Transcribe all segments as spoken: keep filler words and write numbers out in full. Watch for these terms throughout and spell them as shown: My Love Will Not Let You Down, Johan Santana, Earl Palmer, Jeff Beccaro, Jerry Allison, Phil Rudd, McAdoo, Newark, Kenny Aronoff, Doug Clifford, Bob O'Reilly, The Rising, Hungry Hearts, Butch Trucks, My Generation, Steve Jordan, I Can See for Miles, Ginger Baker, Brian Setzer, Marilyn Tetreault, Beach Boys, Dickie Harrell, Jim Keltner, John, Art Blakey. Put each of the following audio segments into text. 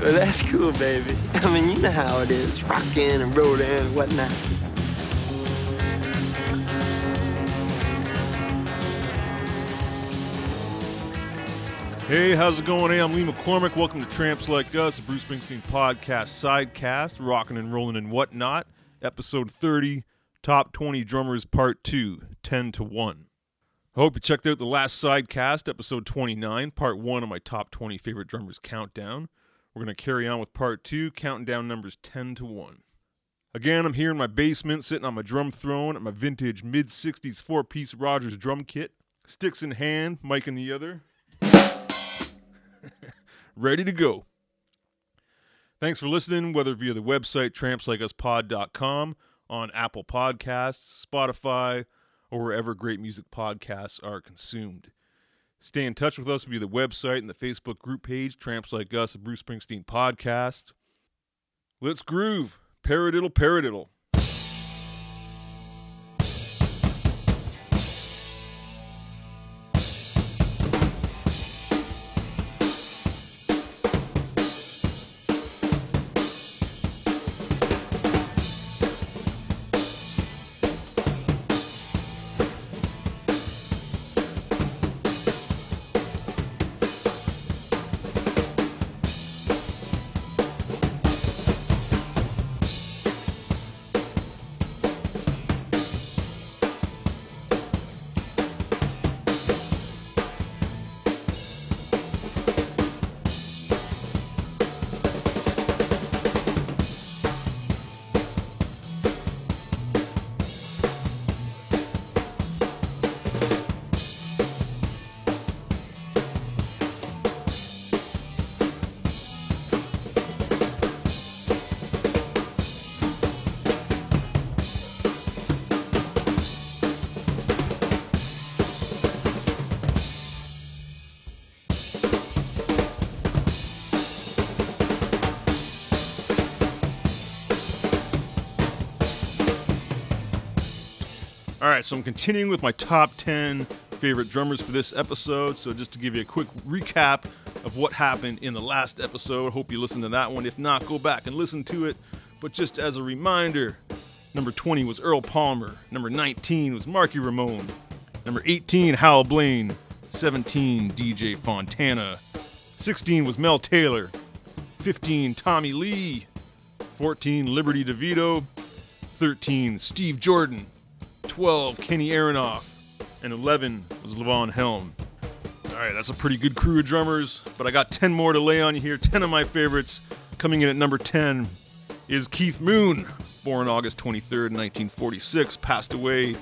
Well, that's cool, baby. I mean, you know how it is, rockin' and rollin' and whatnot. Hey, how's it going? Hey, I'm Lee McCormick. Welcome to Tramps Like Us, a Bruce Springsteen podcast sidecast, rockin' and rollin' and whatnot. Episode thirty, Top twenty Drummers, Part two, ten to one. I hope you checked out the last sidecast, episode twenty-nine, part one of my top twenty favorite drummers countdown. We're going to carry on with part two, counting down numbers ten to one. Again, I'm here in my basement, sitting on my drum throne at my vintage mid-sixties four-piece Rogers drum kit. Sticks in hand, mic in the other. Ready to go. Thanks for listening, whether via the website, Tramps Like Us Pod dot com, on Apple Podcasts, Spotify, or wherever great music podcasts are consumed. Stay in touch with us via the website and the Facebook group page, Tramps Like Us, a Bruce Springsteen podcast. Let's groove. Paradiddle, paradiddle. Alright, so I'm continuing with my top ten favorite drummers for this episode. So just to give you a quick recap of what happened in the last episode. Hope you listened to that one. If not, go back and listen to it. But just as a reminder, number twenty was Earl Palmer. Number nineteen was Marky Ramone. Number eighteen, Hal Blaine. seventeen, D J Fontana. sixteen was Mel Taylor. fifteen, Tommy Lee. fourteen, Liberty DeVito. thirteen, Steve Jordan. twelve, Kenny Aronoff, and eleven was Levon Helm. All right, that's a pretty good crew of drummers, but I got ten more to lay on you here. ten of my favorites. Coming in at number ten is Keith Moon, born August twenty-third, nineteen forty-six, passed away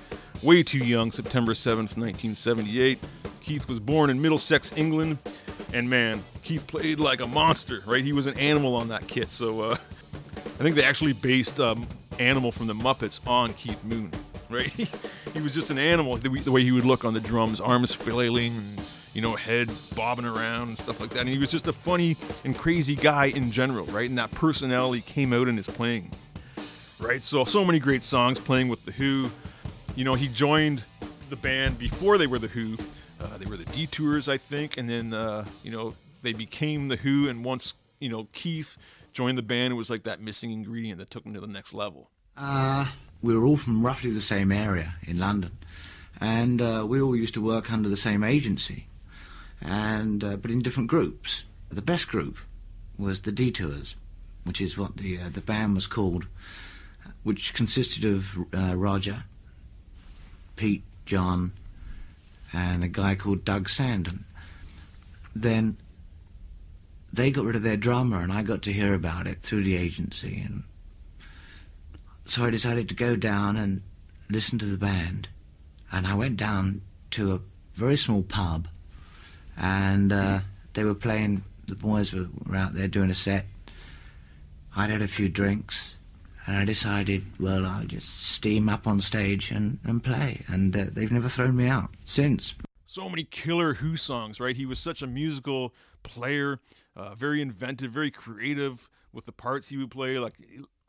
way too young, September seventh, nineteen seventy-eight. Keith was born in Middlesex, England, and man, Keith played like a monster, right? He was an animal on that kit, so uh, I think they actually based um, Animal from the Muppets on Keith Moon. Right, he, he was just an animal. The, the way he would look on the drums, arms flailing, and, you know, head bobbing around and stuff like that. And he was just a funny and crazy guy in general, right? And that personality came out in his playing, right? So, so many great songs playing with The Who. You know, he joined the band before they were The Who. Uh, they were the Detours, I think, and then uh, you know they became The Who. And once you know Keith joined the band, it was like that missing ingredient that took him to the next level. Ah. Uh. We were all from roughly the same area in London, and uh, we all used to work under the same agency, and uh, but in different groups. The best group was the Detours, which is what the uh, the band was called, which consisted of uh, Roger, Pete, John, and a guy called Doug Sandon. Then they got rid of their drummer, and I got to hear about it through the agency, and so I decided to go down and listen to the band. And I went down to a very small pub, and uh, they were playing, the boys were, were out there doing a set. I'd had a few drinks, and I decided, well, I'll just steam up on stage and, and play. And uh, they've never thrown me out since. So many killer Who songs, right? He was such a musical player, uh, very inventive, very creative with the parts he would play, like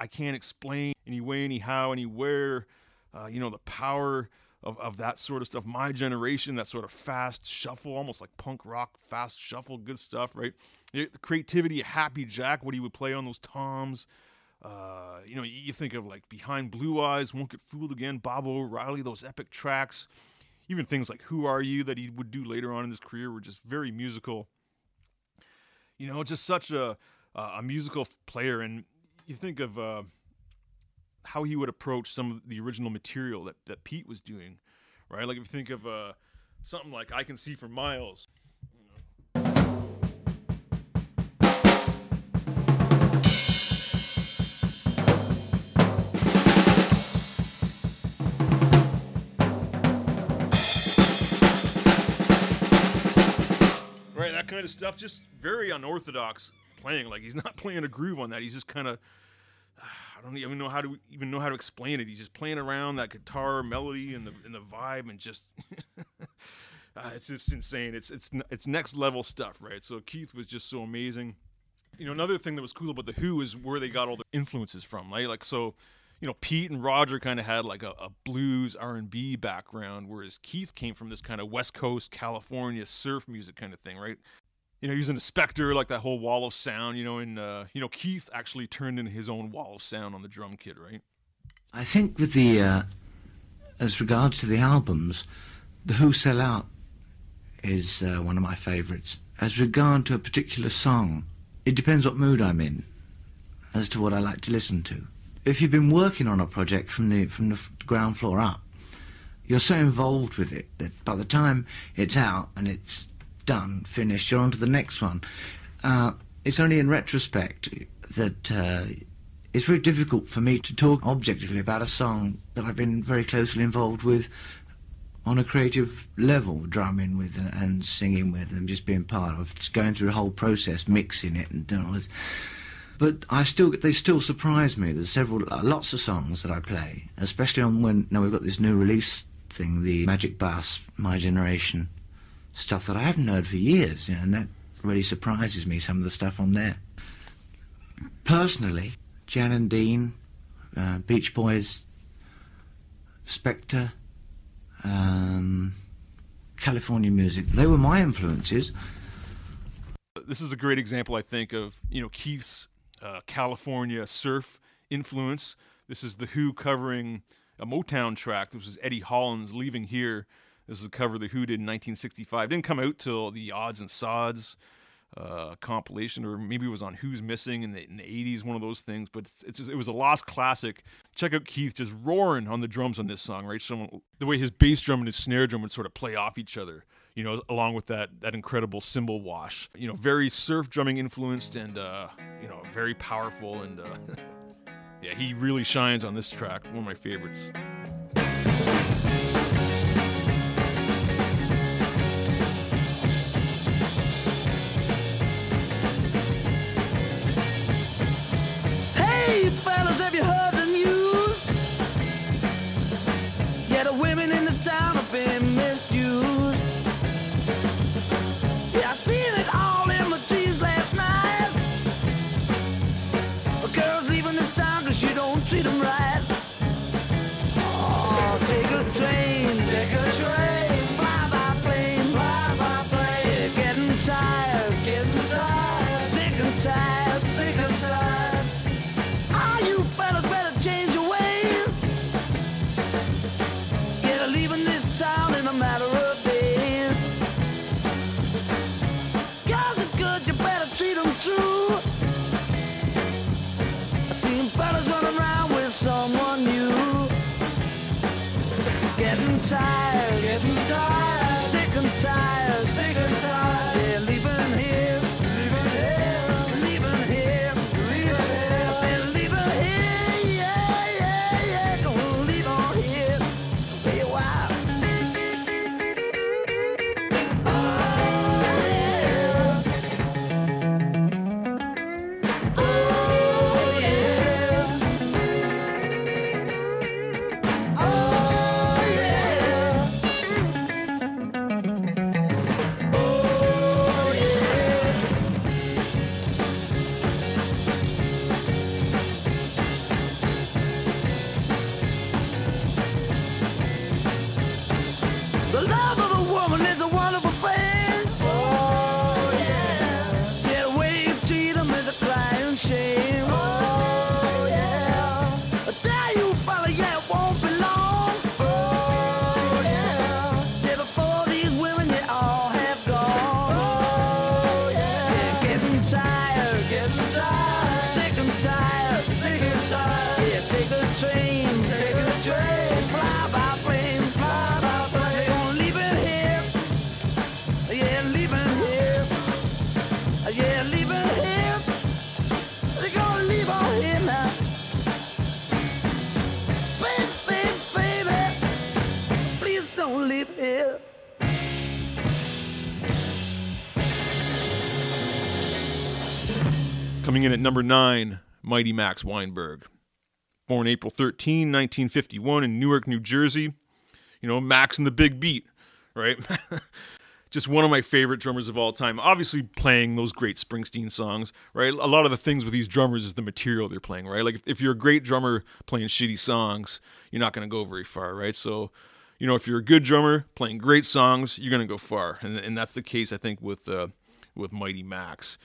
I can't explain any way, any how, any where, uh, you know, the power of, of that sort of stuff. My Generation, that sort of fast shuffle, almost like punk rock, fast shuffle, good stuff, right? The creativity of Happy Jack, what he would play on those toms. Uh, you know, you think of like Behind Blue Eyes, Won't Get Fooled Again, Bob O'Reilly, those epic tracks. Even things like Who Are You that he would do later on in his career were just very musical. You know, just such a a musical player. And you think of uh, how he would approach some of the original material that, that Pete was doing, right? Like if you think of uh, something like I Can See for Miles. Kind of stuff, just very unorthodox playing. Like he's not playing a groove on that. He's just kind of, I don't even know how to even know how to explain it. He's just playing around that guitar melody and the and the vibe and just, uh, it's just insane. It's it's it's next level stuff, right? So Keith was just so amazing. You know, another thing that was cool about the Who is where they got all their influences from, right? Like so, you know, Pete and Roger kind of had like a, a blues R and B background, whereas Keith came from this kind of West Coast, California surf music kind of thing, right? You know, using the Spectre, like that whole wall of sound, you know, and, uh, you know, Keith actually turned in his own wall of sound on the drum kit, right? I think with the, uh, as regards to the albums, The Who Sell Out is uh, one of my favourites. As regard to a particular song, it depends what mood I'm in as to what I like to listen to. If you've been working on a project from the from the ground floor up, you're so involved with it that by the time it's out and it's done, finished, you're on to the next one. Uh, it's only in retrospect that uh, it's very difficult for me to talk objectively about a song that I've been very closely involved with on a creative level, drumming with and, and singing with and just being part of, just going through the whole process, mixing it and doing all this. But I still they still surprise me. There's several lots of songs that I play, especially on when now we've got this new release thing, the Magic Bus, My Generation. Stuff that I haven't heard for years, you know, and that really surprises me, some of the stuff on there. Personally, Jan and Dean, uh, Beach Boys, Spectre, um, California music, they were my influences. This is a great example, I think, of, you know, Keith's uh, California surf influence. This is The Who covering a Motown track. This was Eddie Holland's Leaving Here. This is a cover The Who did in nineteen sixty-five. It didn't come out till the Odds and Sods uh, compilation, or maybe it was on Who's Missing in the, in the eighties, one of those things. But it's, it's just, it was a lost classic. Check out Keith just roaring on the drums on this song, right? So the way his bass drum and his snare drum would sort of play off each other, you know, along with that that incredible cymbal wash. You know, very surf drumming influenced and, uh, you know, very powerful. And, uh, yeah, he really shines on this track, one of my favorites. Fellas, have you heard the news? Yeah, the women in this town have been misused. Yeah, I seen it all in the trees last night. The girl's leaving this town cause she don't treat them right. Oh, take a train, take a train. Fly by plane, fly by plane. Getting tired, getting tired. Sick and tired, sick and tired. Tired, getting tired, sick and tired, sick and tired. They're leaving here, leaving here, leaving here, leaving here. They're leaving here, yeah, yeah, yeah. Gonna leave on here, be a while. Oh yeah, oh yeah, oh. Oh Coming in at number nine, Mighty Max Weinberg. Born April thirteenth, nineteen fifty-one in Newark, New Jersey. You know, Max and the Big Beat, right? Just one of my favorite drummers of all time. Obviously playing those great Springsteen songs, right? A lot of the things with these drummers is the material they're playing, right? Like if, if you're a great drummer playing shitty songs, you're not going to go very far, right? So, you know, if you're a good drummer playing great songs, you're going to go far. And and that's the case, I think, with uh, with Mighty Max.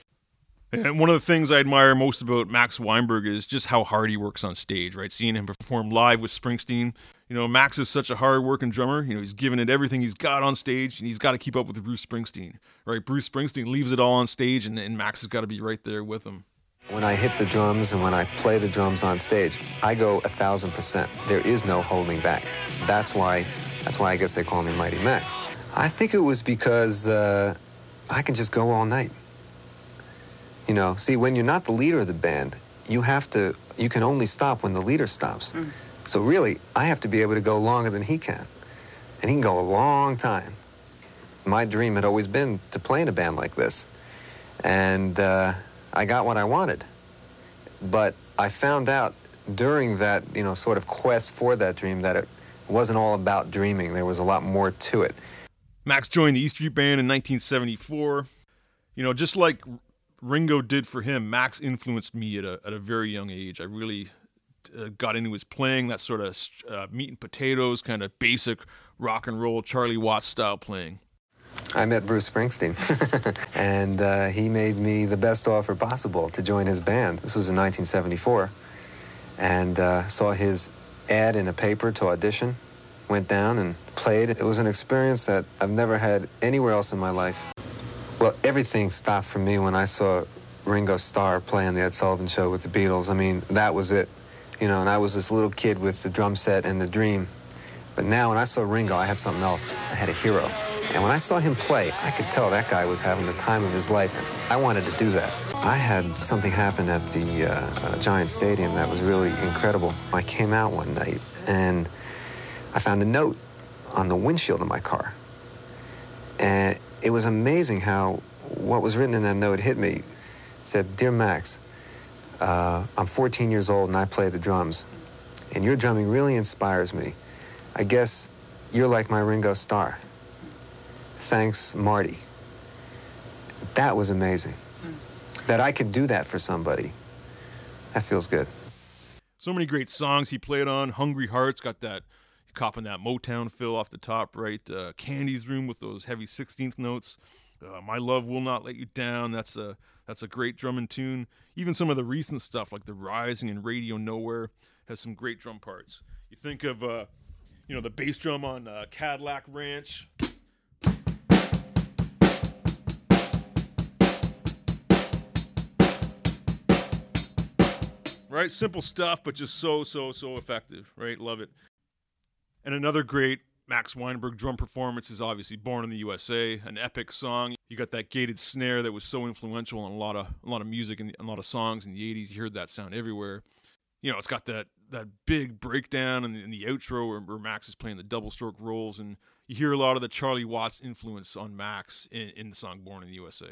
And one of the things I admire most about Max Weinberg is just how hard he works on stage, right? Seeing him perform live with Springsteen. You know, Max is such a hard-working drummer. You know, he's giving it everything he's got on stage, and he's got to keep up with Bruce Springsteen, right? Bruce Springsteen leaves it all on stage, and, and Max has got to be right there with him. When I hit the drums and when I play the drums on stage, I go a thousand percent. There is no holding back. That's why, that's why I guess they call me Mighty Max. I think it was because uh, I can just go all night. You know, see, when you're not the leader of the band, you have to, you can only stop when the leader stops. Mm. So really, I have to be able to go longer than he can. And he can go a long time. My dream had always been to play in a band like this. And uh, I got what I wanted. But I found out during that, you know, sort of quest for that dream that it wasn't all about dreaming. There was a lot more to it. Max joined the E Street Band in nineteen seventy-four. You know, just like Ringo did for him, Max influenced me at a, at a very young age. I really... Uh, got into his playing, that sort of uh, meat and potatoes, kind of basic rock and roll Charlie Watts style playing. I met Bruce Springsteen, and uh, he made me the best offer possible to join his band. This was in nineteen seventy-four, and uh, saw his ad in a paper to audition, went down and played. It was an experience that I've never had anywhere else in my life. Well, everything stopped for me when I saw Ringo Starr play on the Ed Sullivan Show with the Beatles. I mean, that was it. You know, and I was this little kid with the drum set and the dream. But now when I saw Ringo, I had something else. I had a hero. And when I saw him play, I could tell that guy was having the time of his life. And I wanted to do that. I had something happen at the uh, uh, Giant Stadium that was really incredible. I came out one night, and I found a note on the windshield of my car. And it was amazing how what was written in that note hit me. It said, "Dear Max, Uh, I'm fourteen years old and I play the drums, and your drumming really inspires me. I guess you're like my Ringo Starr. Thanks, Marty." That was amazing. Mm. That I could do that for somebody. That feels good. So many great songs he played on. Hungry Hearts, got that, copping that Motown fill off the top, right? Uh, Candy's Room with those heavy sixteenth notes. Uh, My Love Will Not Let You Down. That's a that's a great drumming tune. Even some of the recent stuff like The Rising and Radio Nowhere has some great drum parts. You think of, uh, you know, the bass drum on uh, Cadillac Ranch. Right? Simple stuff, but just so, so, so effective. Right? Love it. And another great Max Weinberg drum performance is obviously Born in the U S A, an epic song. You got that gated snare that was so influential on in a lot of a lot of music and a lot of songs in the eighties. You heard that sound everywhere. You know, it's got that that big breakdown in the, in the outro where, where Max is playing the double stroke rolls, and you hear a lot of the Charlie Watts influence on Max in, in the song Born in the U S A.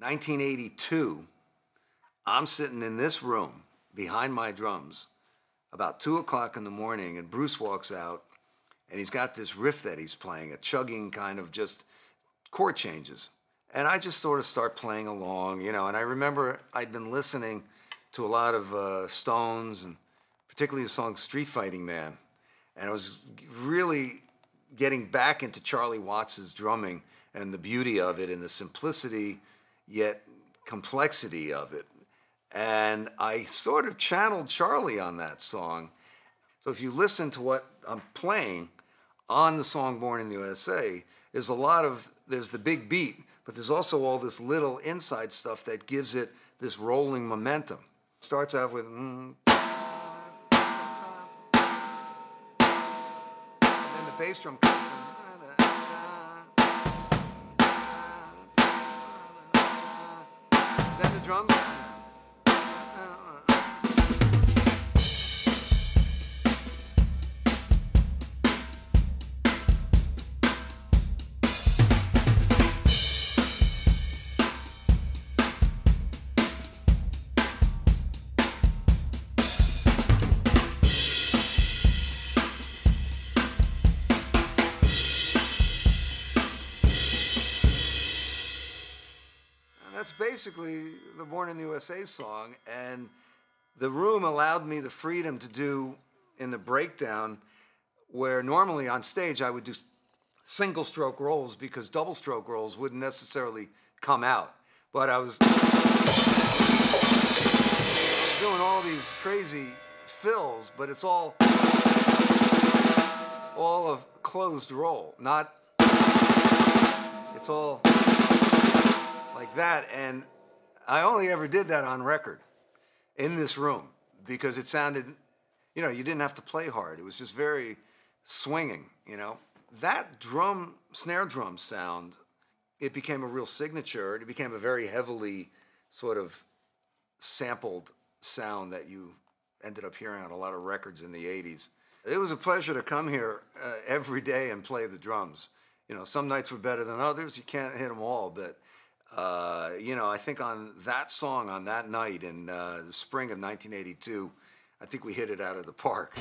nineteen eighty-two, I'm sitting in this room behind my drums about two o'clock in the morning, and Bruce walks out. And he's got this riff that he's playing, a chugging kind of just chord changes. And I just sort of start playing along, you know. And I remember I'd been listening to a lot of uh, Stones, and particularly the song Street Fighting Man. And I was really getting back into Charlie Watts' drumming and the beauty of it and the simplicity yet complexity of it. And I sort of channeled Charlie on that song. So if you listen to what I'm playing on the song Born in the U S A, there's a lot of, there's the big beat, but there's also all this little inside stuff that gives it this rolling momentum. It starts out with, mm, and then the bass drum comes in. Then the drums. that's basically the Born in the U S A song. And the room allowed me the freedom to do in the breakdown where normally on stage I would do single stroke rolls because double stroke rolls wouldn't necessarily come out. But I was doing all these crazy fills, but it's all all of closed roll, not, it's all like that. And I only ever did that on record in this room because it sounded, you know, you didn't have to play hard. It was just very swinging, you know. That drum, snare drum sound, it became a real signature. It became a very heavily sort of sampled sound that you ended up hearing on a lot of records in the eighties. It was a pleasure to come here uh, every day and play the drums. You know, some nights were better than others. You can't hit them all, but, uh, you know, I think on that song, on that night in uh, the spring of nineteen eighty-two, I think we hit it out of the park.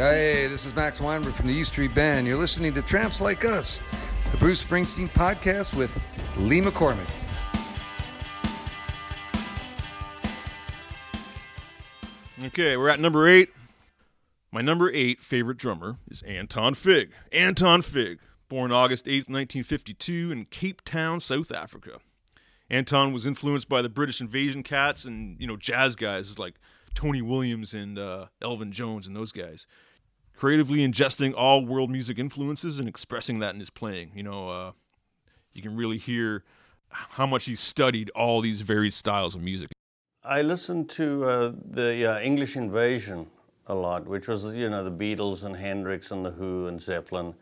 Hey, this is Max Weinberg from the East Street Band. You're listening to Tramps Like Us, the Bruce Springsteen podcast with Lee McCormick. Okay, we're at number eight. My number eight favorite drummer is Anton Fig. Anton Fig, born August eighth, nineteen fifty-two in Cape Town, South Africa. Anton was influenced by the British Invasion Cats and, you know, jazz guys like Tony Williams and uh, Elvin Jones and those guys. Creatively ingesting all world music influences and expressing that in his playing. You know, uh, you can really hear how much he studied all these varied styles of music. I listened to uh, the uh, English Invasion a lot, which was, you know, the Beatles and Hendrix and The Who and Zeppelin.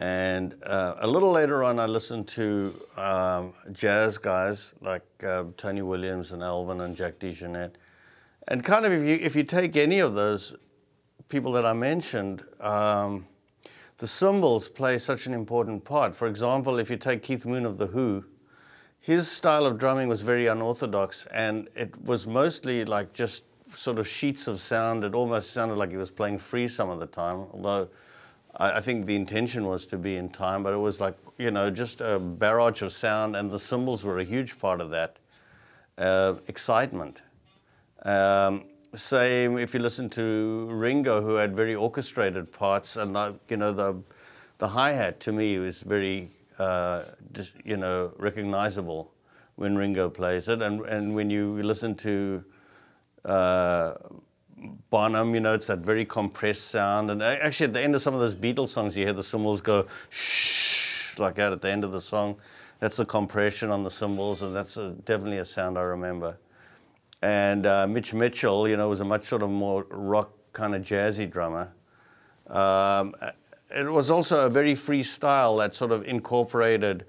And uh, a little later on, I listened to um, jazz guys like uh, Tony Williams and Elvin and Jack DeJohnette. And kind of if you if you take any of those people that I mentioned, um, the cymbals play such an important part. For example, if you take Keith Moon of The Who, his style of drumming was very unorthodox, and it was mostly like just sort of sheets of sound. It almost sounded like he was playing free some of the time, although I think the intention was to be in time, but it was like, you know, just a barrage of sound, and the cymbals were a huge part of that uh, excitement. Um, same if you listen to Ringo, who had very orchestrated parts, and the, you know, the the hi-hat to me was very, uh, just, you know, recognizable when Ringo plays it, and and when you listen to Uh, Bonham, you know, it's that very compressed sound. And actually at the end of some of those Beatles songs, you hear the cymbals go shh, like that at the end of the song. That's the compression on the cymbals, and that's a, definitely a sound I remember. And uh, Mitch Mitchell, you know, was a much sort of more rock kind of jazzy drummer. Um, it was also a very free style that sort of incorporated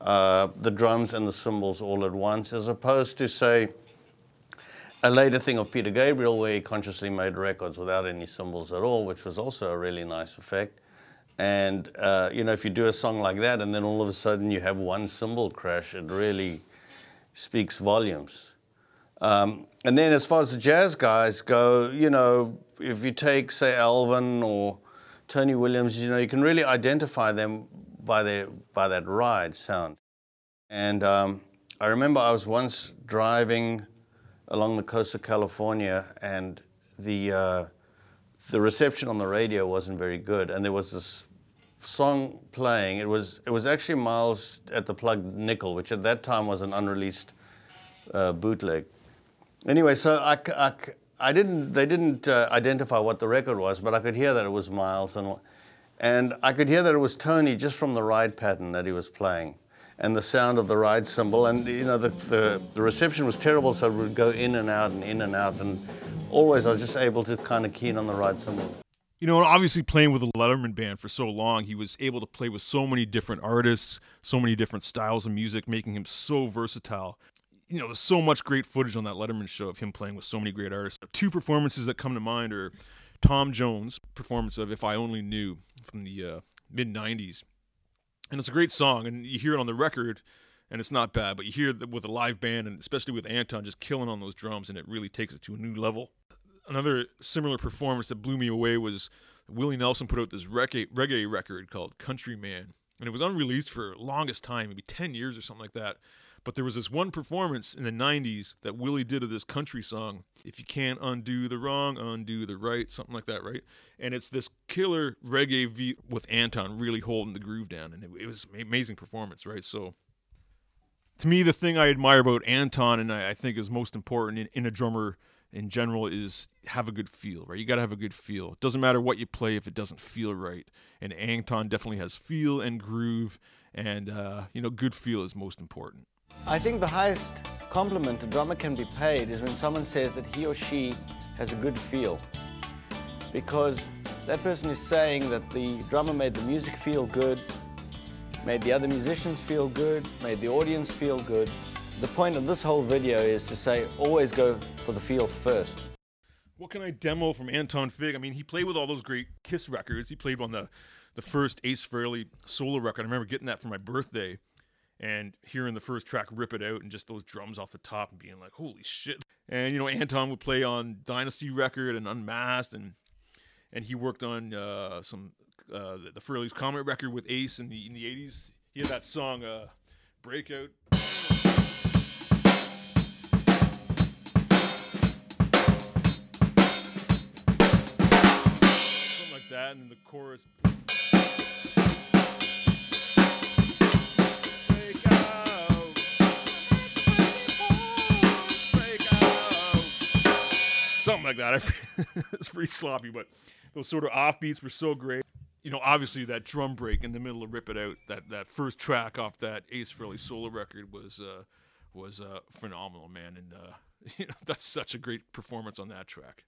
uh, the drums and the cymbals all at once, as opposed to, say, a later thing of Peter Gabriel, where he consciously made records without any cymbals at all, which was also a really nice effect. And, uh, you know, if you do a song like that and then all of a sudden you have one cymbal crash, it really speaks volumes. Um, and then as far as the jazz guys go, you know, if you take, say, Elvin or Tony Williams, you know, you can really identify them by their by that ride sound. And um, I remember I was once driving along the coast of California, and the uh, the reception on the radio wasn't very good. And there was this song playing. It was it was actually Miles at the Plugged Nickel, which at that time was an unreleased uh, bootleg. Anyway, so I, I, I didn't they didn't uh, identify what the record was, but I could hear that it was Miles, and and I could hear that it was Tony just from the ride pattern that he was playing, and the sound of the ride cymbal. And, you know, the, the, the reception was terrible, so it would go in and out and in and out, and always I was just able to kind of key in on the ride cymbal. You know, and obviously playing with the Letterman Band for so long, he was able to play with so many different artists, so many different styles of music, making him so versatile. You know, there's so much great footage on that Letterman show of him playing with so many great artists. Two performances that come to mind are Tom Jones' performance of If I Only Knew from the uh, mid nineties. And it's a great song, and you hear it on the record, and it's not bad, but you hear it with a live band, and especially with Anton just killing on those drums, and it really takes it to a new level. Another similar performance that blew me away was Willie Nelson put out this reggae, reggae record called Countryman, and it was unreleased for the longest time, maybe ten years or something like that. But there was this one performance in the nineties that Willie did of this country song, If You Can't Undo the Wrong, Undo the Right, something like that, right? And it's this killer reggae beat with Anton really holding the groove down, and it, it was an amazing performance, right? So to me, the thing I admire about Anton, and I, I think is most important in, in a drummer in general, is have a good feel, right? You got to have a good feel. It doesn't matter what you play if it doesn't feel right. And Anton definitely has feel and groove, and, uh, you know, good feel is most important. I think the highest compliment a drummer can be paid is when someone says that he or she has a good feel, because that person is saying that the drummer made the music feel good, made the other musicians feel good, made the audience feel good. The point of this whole video is to say always go for the feel first. What can I demo from Anton Fig? I mean, he played with all those great Kiss records. He played on the, the first Ace Frehley solo record. I remember getting that for my birthday, and hearing the first track Rip It Out and just those drums off the top and being like, holy shit. And, you know, Anton would play on Dynasty Record and Unmasked and and he worked on uh, some uh, the Furley's Comet record with Ace in the in the eighties. He had that song uh, "Breakout." Something like that, and then the chorus. Something like that. It's pretty sloppy, but those sort of offbeats were so great. You know, obviously that drum break in the middle of "Rip It Out," that that first track off that Ace Frehley solo record was uh, was uh, phenomenal, man. And uh, you know, that's such a great performance on that track.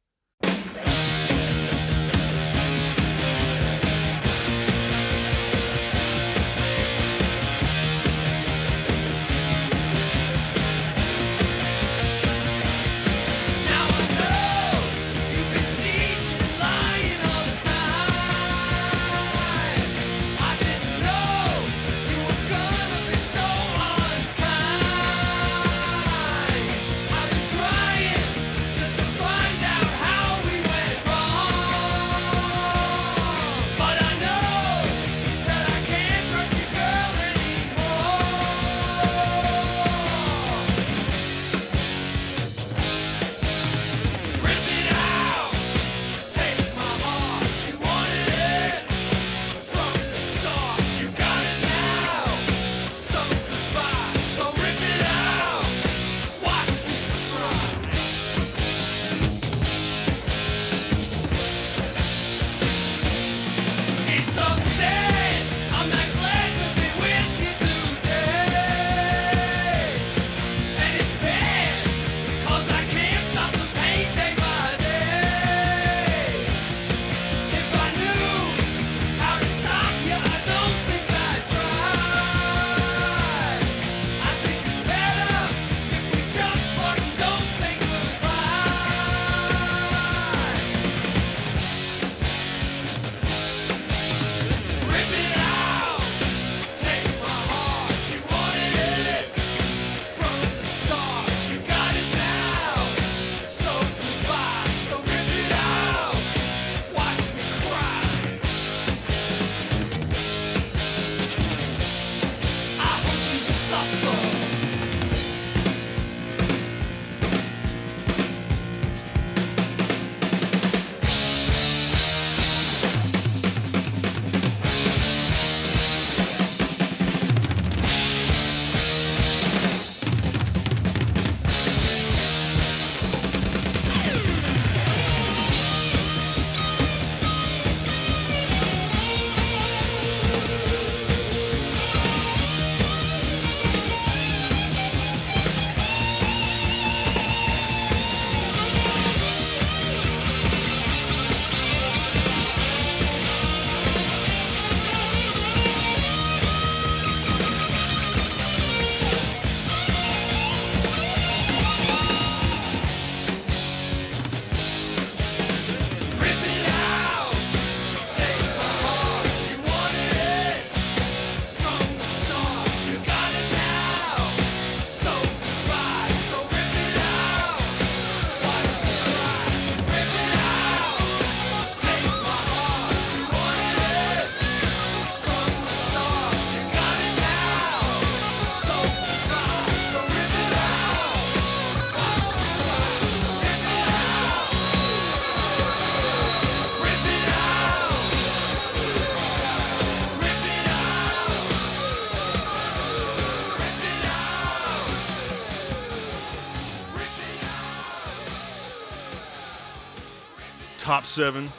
Top seven,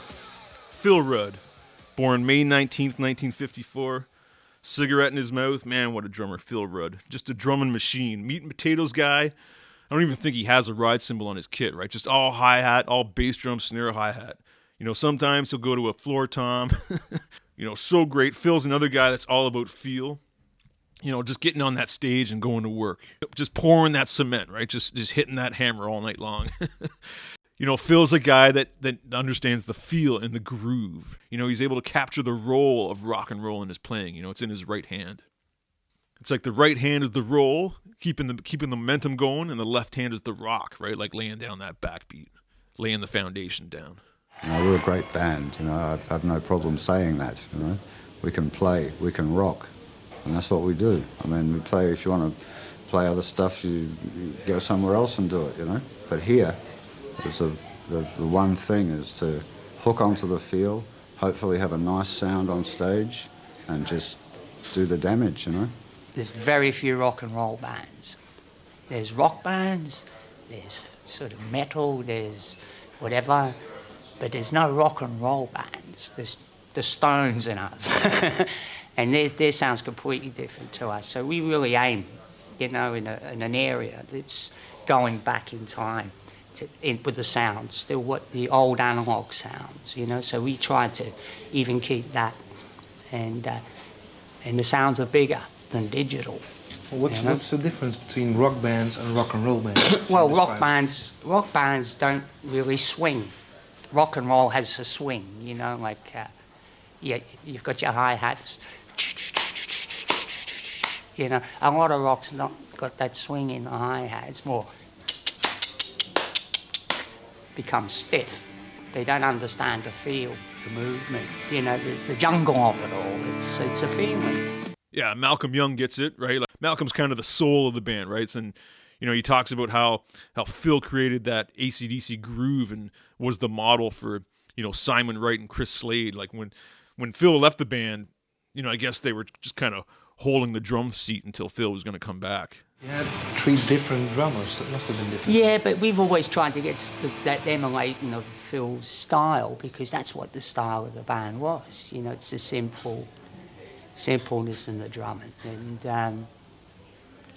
Phil Rudd, born May nineteenth, nineteen fifty-four, cigarette in his mouth. Man, what a drummer, Phil Rudd. Just a drumming machine. Meat and potatoes guy. I don't even think he has a ride cymbal on his kit, right? Just all hi-hat, all bass drum, snare, hi-hat. You know, sometimes he'll go to a floor tom. You know, so great. Phil's another guy that's all about feel. You know, just getting on that stage and going to work. Just pouring that cement, right? Just, just hitting that hammer all night long. You know, Phil's a guy that, that understands the feel and the groove. You know, he's able to capture the roll of rock and roll in his playing. You know, it's in his right hand. It's like the right hand is the roll, keeping the keeping the momentum going, and the left hand is the rock, right? Like laying down that backbeat, laying the foundation down. You know, we're a great band, you know, I have no problem saying that, you know. We can play, we can rock, and that's what we do. I mean, we play, if you want to play other stuff, you, you go somewhere else and do it, you know. But here, it's a, the, the one thing is to hook onto the feel, hopefully have a nice sound on stage, and just do the damage, you know. There's very few rock and roll bands. There's rock bands, there's sort of metal, there's whatever, but there's no rock and roll bands. There's the Stones in us. And their, their sound's completely different to us. So we really aim, you know, in, a, in an area that's going back in time to, in, with the sound, still what the old analog sounds, you know. So we try to even keep that. And, uh, and the sounds are bigger than digital. Well, what's, you know? What's the difference between rock bands and rock and roll bands? Well, rock bands, rock bands don't really swing. Rock and roll has a swing, you know, like uh, yeah, you've got your hi-hats, you know. A lot of rock's not got that swing in the hi-hat. It's more becomes stiff. They don't understand the feel, the movement, you know, the, the jungle of it all. It's, it's a feeling. Yeah, Malcolm Young gets it, right? Like Malcolm's kind of the soul of the band, right? And, you know, he talks about how, how Phil created that A C D C groove and was the model for, you know, Simon Wright and Chris Slade. Like when, when Phil left the band, you know, I guess they were just kind of holding the drum seat until Phil was going to come back. Yeah, three different drummers. That must have been different. Yeah, but we've always tried to get the, that emulating of Phil's style because that's what the style of the band was. You know, it's a simple... simpleness in the drumming, and um,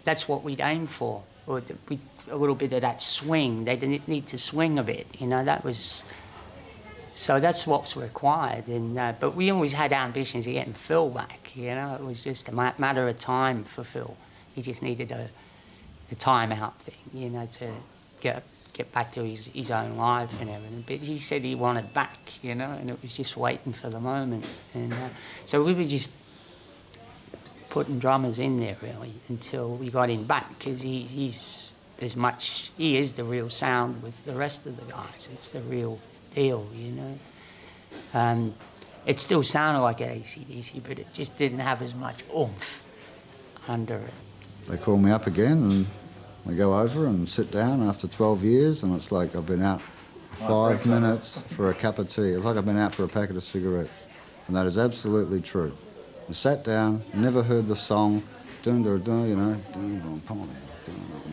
that's what we'd aim for, or the, we, a little bit of that swing. They didn't need to swing a bit, you know, that was, so that's what's required, and, uh, but we always had ambitions of getting Phil back, you know, it was just a ma- matter of time for Phil. He just needed a, a time-out thing, you know, to get get back to his, his own life and everything. But he said he wanted back, you know, and it was just waiting for the moment. And uh, so we were just putting drummers in there really until we got him back because he, he's as much, he is the real sound with the rest of the guys. It's the real deal, you know. Um, it still sounded like an A C D C, but it just didn't have as much oomph under it. They call me up again and I go over and sit down after twelve years and it's like I've been out five minutes for a cup of tea. It's like I've been out for a packet of cigarettes. And that is absolutely true. We sat down, never heard the song, dun dun dun, you know, dun dun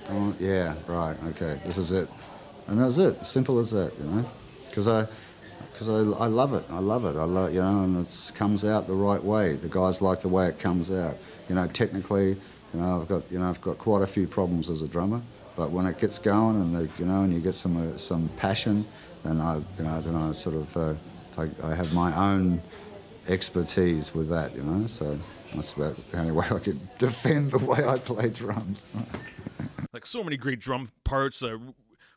dun, yeah, right, okay, this is it, and that's it, simple as that, you know, because I, because I, I love it, I love it, I love, you know, and it comes out the right way. The guys like the way it comes out, you know. Technically, you know, I've got, you know, I've got quite a few problems as a drummer, but when it gets going and the, you know, and you get some uh, some passion, then I, you know, then I sort of, uh, I, I have my own expertise with that, you know, so that's about the only way I could defend the way I play drums. Like so many great drum parts. Uh,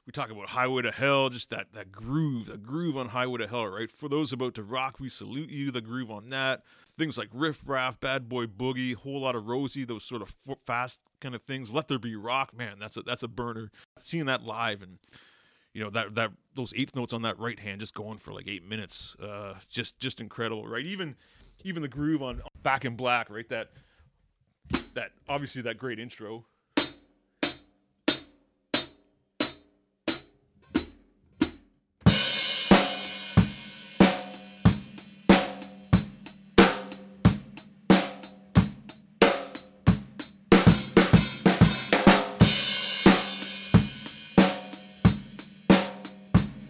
we talk about Highway to Hell, just that, that groove, the groove on Highway to Hell, right? For those about to rock, we salute you, the groove on that. Things like Riff Raff, Bad Boy Boogie, Whole Lotta Rosie, those sort of fast kind of things. Let There Be Rock, man, that's a, that's a burner. Seeing that live and, you know, that that those eighth notes on that right hand just going for like eight minutes, uh, just just incredible, right? Even even the groove on Back in Black, right? That that obviously that great intro.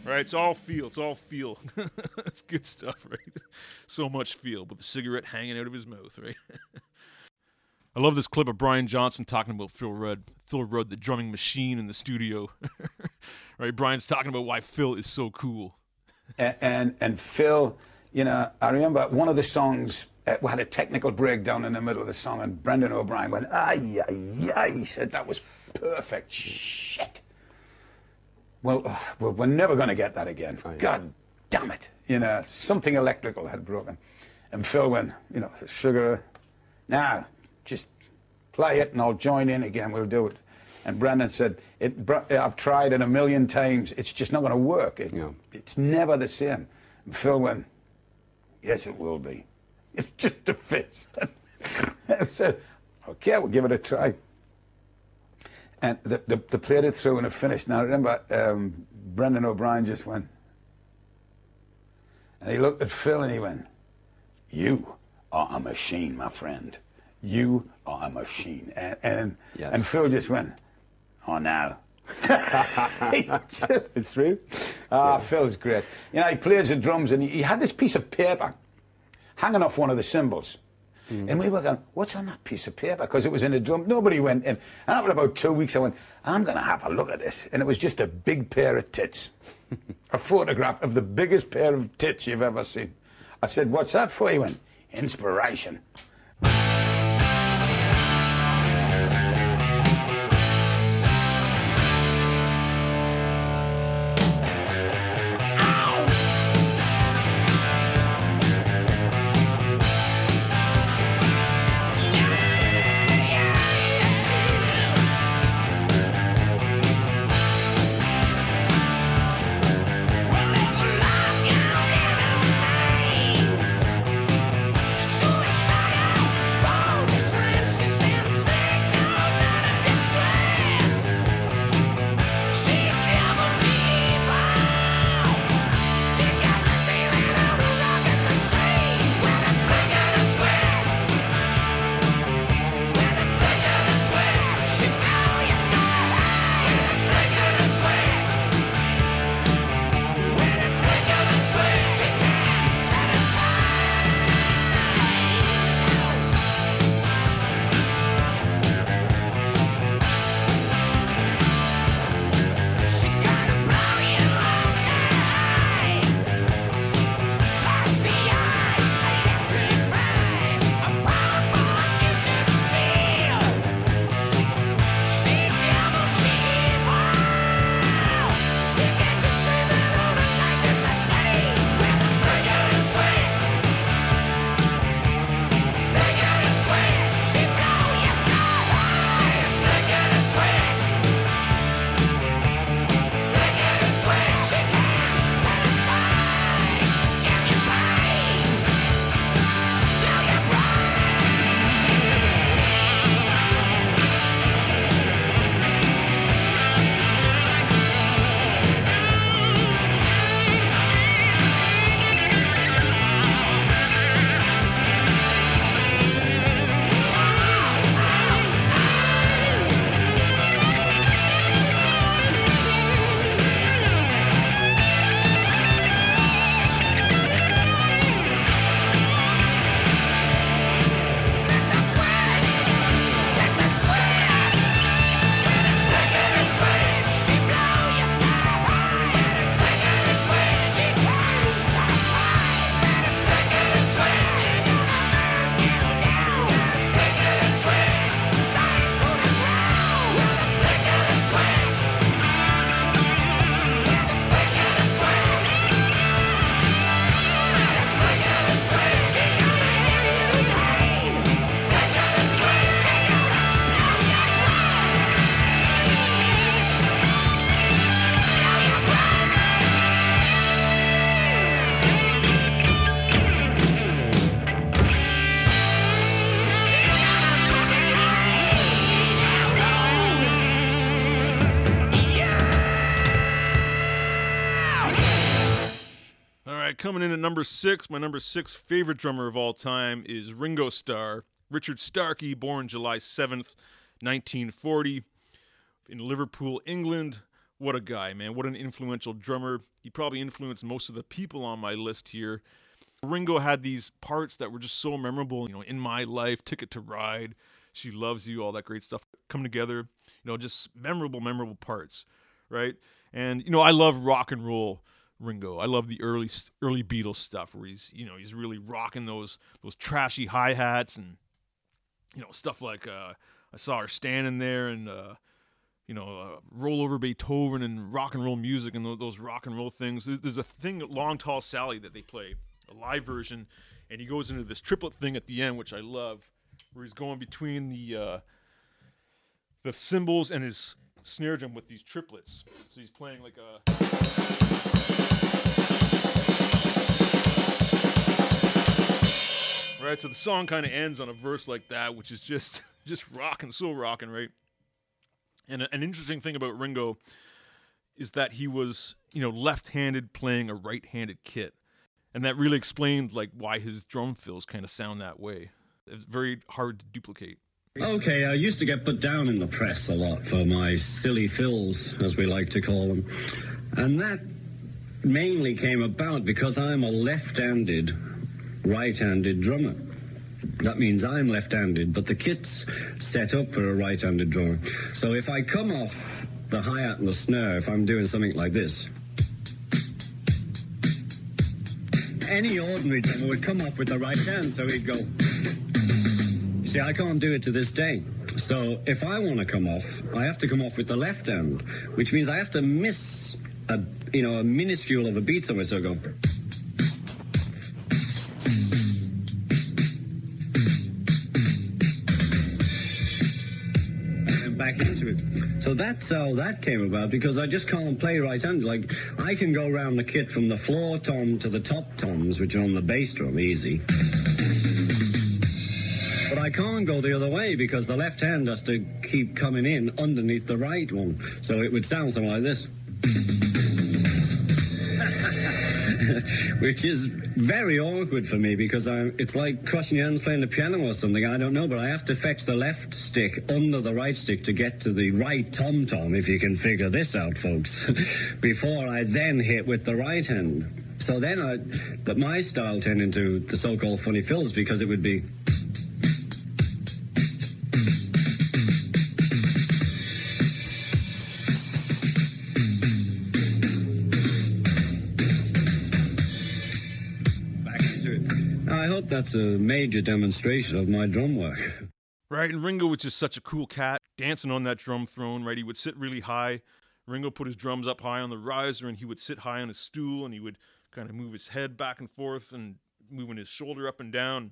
Right, it's all feel, it's all feel. It's good stuff, right? So much feel, with the cigarette hanging out of his mouth, right? I love this clip of Brian Johnson talking about Phil Rudd. Phil Rudd, the drumming machine in the studio. Right, Brian's talking about why Phil is so cool. And, and and Phil, you know, I remember one of the songs had a technical breakdown in the middle of the song, and Brendan O'Brien went, ay, ay, ay, he said, that was perfect, shit. Well, oh, we're never going to get that again. Oh, yeah. God damn it. You know, something electrical had broken. And Phil went, you know, sugar, now, just play it and I'll join in again. We'll do it. And Brendan said, It, I've tried it a million times. It's just not going to work. It, yeah. It's never the same. And Phil went, yes, it will be. It's just a fist. I said, okay, we'll give it a try. And they the, the played it through and it finished. Now, I remember um, Brendan O'Brien just went, and he looked at Phil and he went, you are a machine, my friend. You are a machine. And, and, yes. and Phil just went, oh, no. just, it's true. Ah, yeah. Phil's great. You know, he plays the drums and he, he had this piece of paper hanging off one of the cymbals. Mm. And we were going, what's on that piece of paper? Because it was in a drum. Nobody went in. And after about two weeks, I went, I'm going to have a look at this. And it was just a big pair of tits. A photograph of the biggest pair of tits you've ever seen. I said, what's that for? He went, inspiration. Coming in at number six, my number six favorite drummer of all time is Ringo Starr, Richard Starkey, born July seventh, nineteen forty, in Liverpool, England. What a guy, man. What an influential drummer. He probably influenced most of the people on my list here. Ringo had these parts that were just so memorable, you know, In My Life, Ticket to Ride, She Loves You, all that great stuff come together, you know, just memorable, memorable parts, right? And, you know, I love rock and roll Ringo. I love the early early Beatles stuff where he's, you know, he's really rocking those those trashy hi-hats and, you know, stuff like uh, I Saw Her Standing There and, uh, you know, uh, Roll Over Beethoven and rock and roll music and those rock and roll things. There's a thing, Long Tall Sally, that they play, a live version, and he goes into this triplet thing at the end, which I love, where he's going between the uh, the cymbals and his snare drum with these triplets. So he's playing like a... Right, so the song kind of ends on a verse like that, which is just just rocking, so rocking, right? And an interesting thing about Ringo is that he was, you know, left-handed playing a right-handed kit. And that really explained, like, why his drum fills kind of sound that way. It's very hard to duplicate. Okay, I used to get put down in the press a lot for my silly fills, as we like to call them. And that mainly came about because I'm a left-handed, right-handed drummer. That means I'm left-handed, but the kit's set up for a right-handed drummer. So if I come off the hi-hat and the snare, if I'm doing something like this, any ordinary drummer would come off with the right hand, so he'd go... See, I can't do it to this day. So if I want to come off, I have to come off with the left hand, which means I have to miss a, you know, a minuscule of a beat somewhere, so I go... and back into it. So that's how that came about, because I just can't play right-handed. Like, I can go round the kit from the floor tom to the top toms, which are on the bass drum, easy. I can't go the other way because the left hand has to keep coming in underneath the right one. So it would sound something like this. Which is very awkward for me because I'm, it's like crushing your hands playing the piano or something. I don't know, but I have to fetch the left stick under the right stick to get to the right tom-tom, if you can figure this out, folks, before I then hit with the right hand. So then I... But my style turned into the so-called funny fills because it would be... That's a major demonstration of my drum work. Right, and Ringo was just such a cool cat, dancing on that drum throne, right? He would sit really high. Ringo put his drums up high on the riser, and he would sit high on his stool, and he would kind of move his head back and forth and moving his shoulder up and down.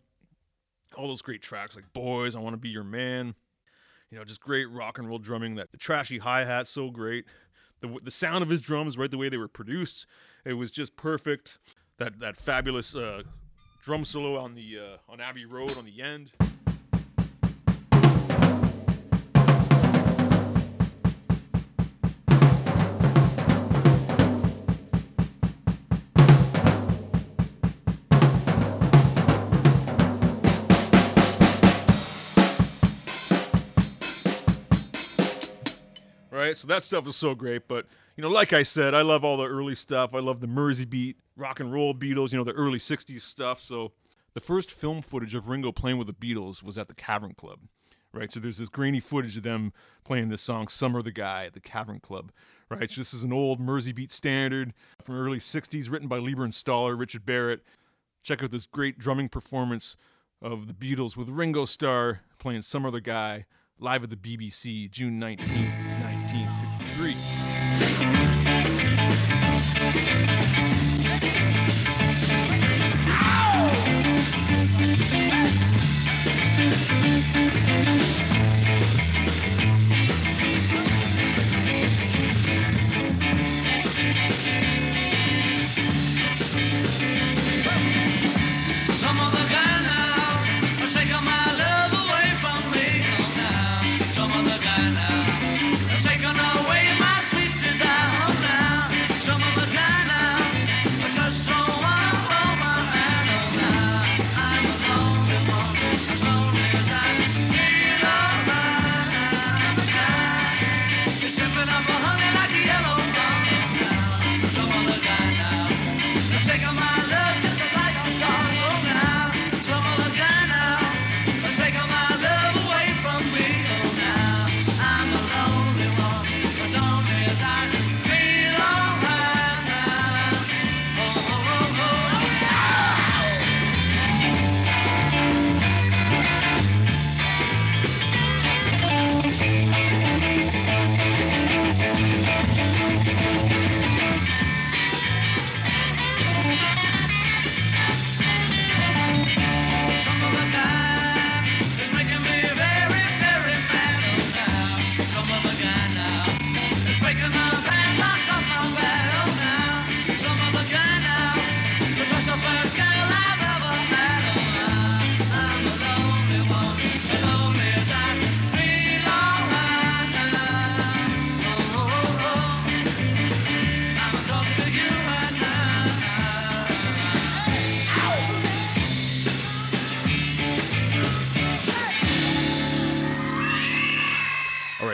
All those great tracks like Boys, I Want to Be Your Man. You know, just great rock and roll drumming. That the trashy hi-hat, so great. The, the sound of his drums, right, the way they were produced, it was just perfect. That, that fabulous... Uh, drum solo on the uh, on Abbey Road on the end. Right, so that stuff was so great, but you know, like I said, I love all the early stuff. I love the Mersey beat, rock and roll Beatles, you know, the early sixties stuff. So the first film footage of Ringo playing with the Beatles was at the Cavern Club, right? So there's this grainy footage of them playing this song, Summer the Guy, at the Cavern Club, right? So this is an old Mersey beat standard from early sixties, written by Lieber and Stoller, Richard Barrett. Check out this great drumming performance of the Beatles with Ringo Starr playing Summer the Guy, live at the B B C, June nineteenth, nineteen sixty-three. Just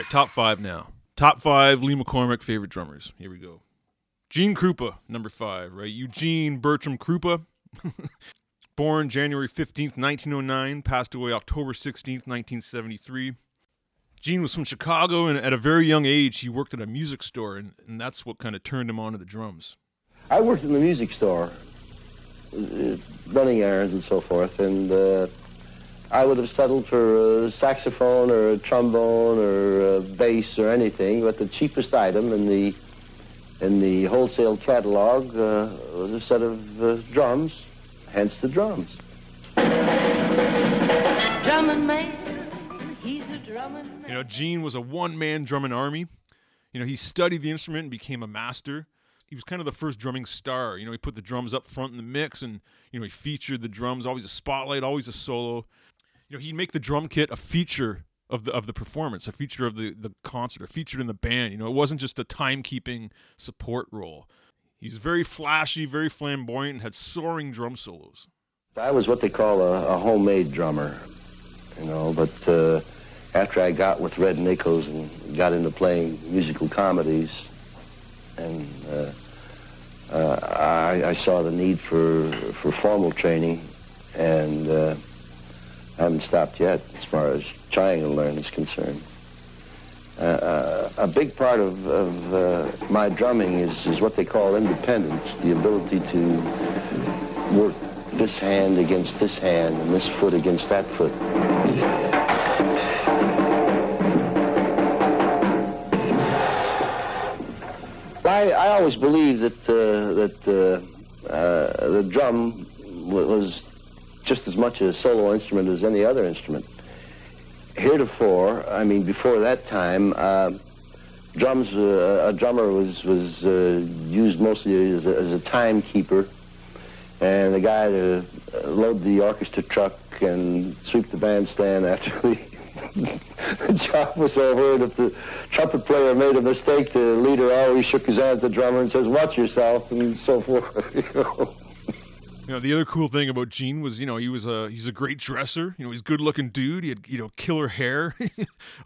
top five now. Top five Lee McCormick favorite drummers. Here we go. Gene Krupa, number five, right? Eugene Bertram Krupa. Born January fifteenth, nineteen oh nine, passed away October sixteenth, nineteen seventy-three. Gene was from Chicago, and at a very young age, he worked at a music store, and, and that's what kind of turned him on to the drums. I worked in the music store, running errands and so forth, and uh, I would have settled for a saxophone or a trombone or a bass or anything, but the cheapest item in the in the wholesale catalog uh, was a set of uh, drums. Hence the drums. Drumming man, he's a drumming man. You know, Gene was a one-man drumming army. You know, he studied the instrument and became a master. He was kind of the first drumming star. You know, he put the drums up front in the mix, and, you know, he featured the drums, always a spotlight, always a solo. You know, he'd make the drum kit a feature of the of the performance, a feature of the, the concert, a feature in the band. You know, it wasn't just a timekeeping support role. He's very flashy, very flamboyant, and had soaring drum solos. I was what they call a, a homemade drummer, you know, but uh, after I got with Red Nichols and got into playing musical comedies, and uh, uh, I, I saw the need for, for formal training, and uh, I haven't stopped yet as far as trying to learn is concerned. Uh, a big part of, of uh, my drumming is, is what they call independence, the ability to work this hand against this hand and this foot against that foot. I, I always believed that, uh, that uh, uh, the drum was just as much a solo instrument as any other instrument. Heretofore, I mean, before that time, uh, drums, uh, a drummer was, was uh, used mostly as a, as a timekeeper, and a guy to load the orchestra truck and sweep the bandstand after the, the job was over, and if the trumpet player made a mistake, the leader always shook his hand at the drummer and says, "Watch yourself," and so forth, you know. You know, the other cool thing about Gene was, you know, he was a he's a great dresser. You know, he's a good-looking dude. He had, you know, killer hair,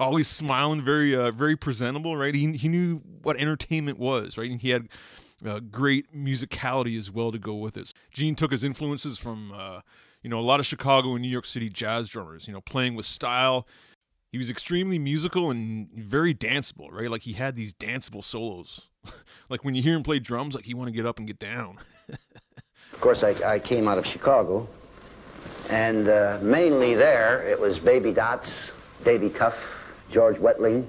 always smiling, very uh, very presentable, right? He he knew what entertainment was, right? And he had uh, great musicality as well to go with it. Gene took his influences from, uh, you know, a lot of Chicago and New York City jazz drummers, you know, playing with style. He was extremely musical and very danceable, right? Like, he had these danceable solos. Like, when you hear him play drums, like, you want to get up and get down. Of course, I, I came out of Chicago, and uh, mainly there, it was Baby Dots, Davy Tuff, George Wetling,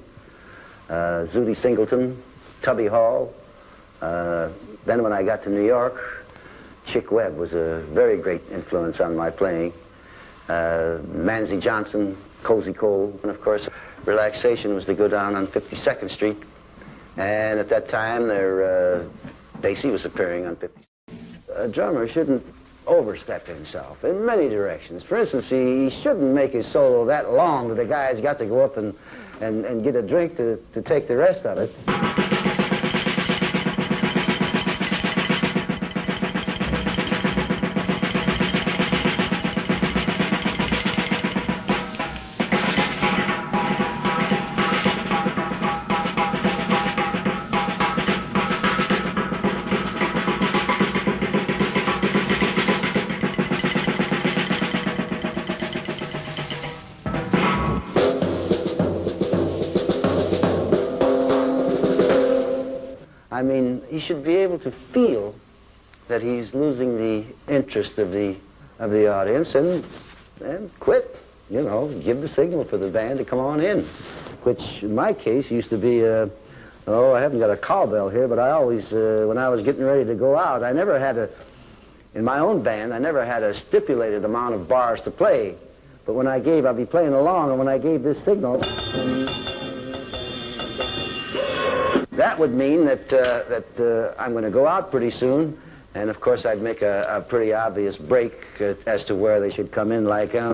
uh, Zooty Singleton, Tubby Hall. Uh, then when I got to New York, Chick Webb was a very great influence on my playing. Uh, Manzi Johnson, Cozy Cole, and of course, relaxation was to go down on fifty-second Street. And at that time, there, uh, Basie was appearing on fifty-second. A drummer shouldn't overstep himself in many directions. For instance, he shouldn't make his solo that long that the guy's got to go up and, and, and get a drink to, to take the rest of it. I mean, he should be able to feel that he's losing the interest of the of the audience and and quit, you know, give the signal for the band to come on in, which in my case used to be, uh, oh, I haven't got a cowbell here, but I always, uh, when I was getting ready to go out, I never had a, in my own band, I never had a stipulated amount of bars to play, but when I gave, I'd be playing along, and when I gave this signal, that would mean that uh, that uh, I'm going to go out pretty soon, and of course I'd make a, a pretty obvious break uh, as to where they should come in, like. Uh...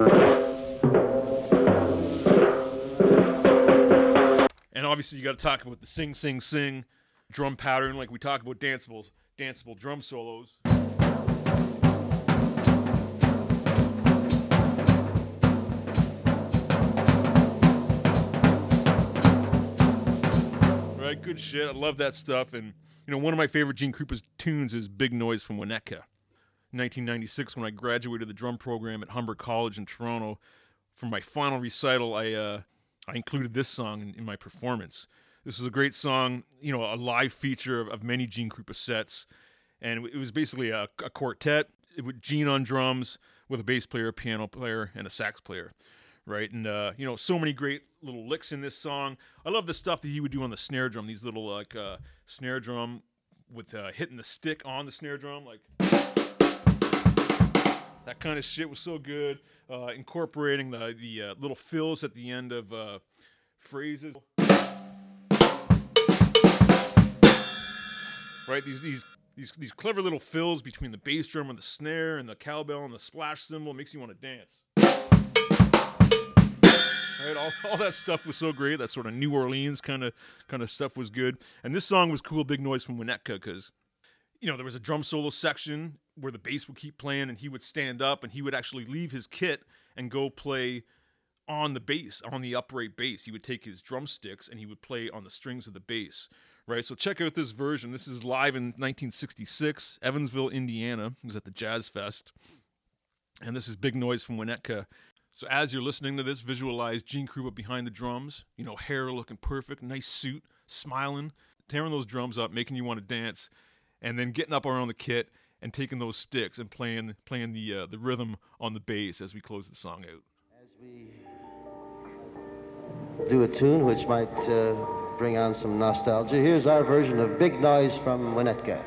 And obviously you got to talk about the sing, sing, sing, drum pattern, like we talk about danceable, danceable drum solos. good shit. I love that stuff. And, you know, one of my favorite Gene Krupa's tunes is Big Noise from Winnetka. In nineteen ninety-six, when I graduated the drum program at Humber College in Toronto, for my final recital, I uh, I included this song in, in my performance. This is a great song, you know, a live feature of, of many Gene Krupa sets. And it was basically a, a quartet with Gene on drums, with a bass player, a piano player, and a sax player, right? And, uh, you know, so many great little licks in this song. I love the stuff that he would do on the snare drum, these little, like, uh, snare drum with uh, hitting the stick on the snare drum, like... That kind of shit was so good. Uh, incorporating the the uh, little fills at the end of uh, phrases, right? These these these these clever little fills between the bass drum and the snare and the cowbell and the splash cymbal. It makes you want to dance. Right? All, all that stuff was so great. That sort of New Orleans kind of kind of stuff was good. And this song was cool. Big Noise from Winnetka, because, you know, there was a drum solo section where the bass would keep playing, and he would stand up, and he would actually leave his kit and go play on the bass, on the upright bass. He would take his drumsticks, and he would play on the strings of the bass, right? So check out this version. This is live in nineteen sixty-six, Evansville, Indiana. It was at the Jazz Fest, and this is Big Noise from Winnetka. So as you're listening to this, visualize Gene Krupa behind the drums, you know, hair looking perfect, nice suit, smiling, tearing those drums up, making you want to dance, and then getting up around the kit and taking those sticks and playing playing the uh, the rhythm on the bass as we close the song out. As we do a tune which might uh, bring on some nostalgia, here's our version of Big Noise from Winnetka.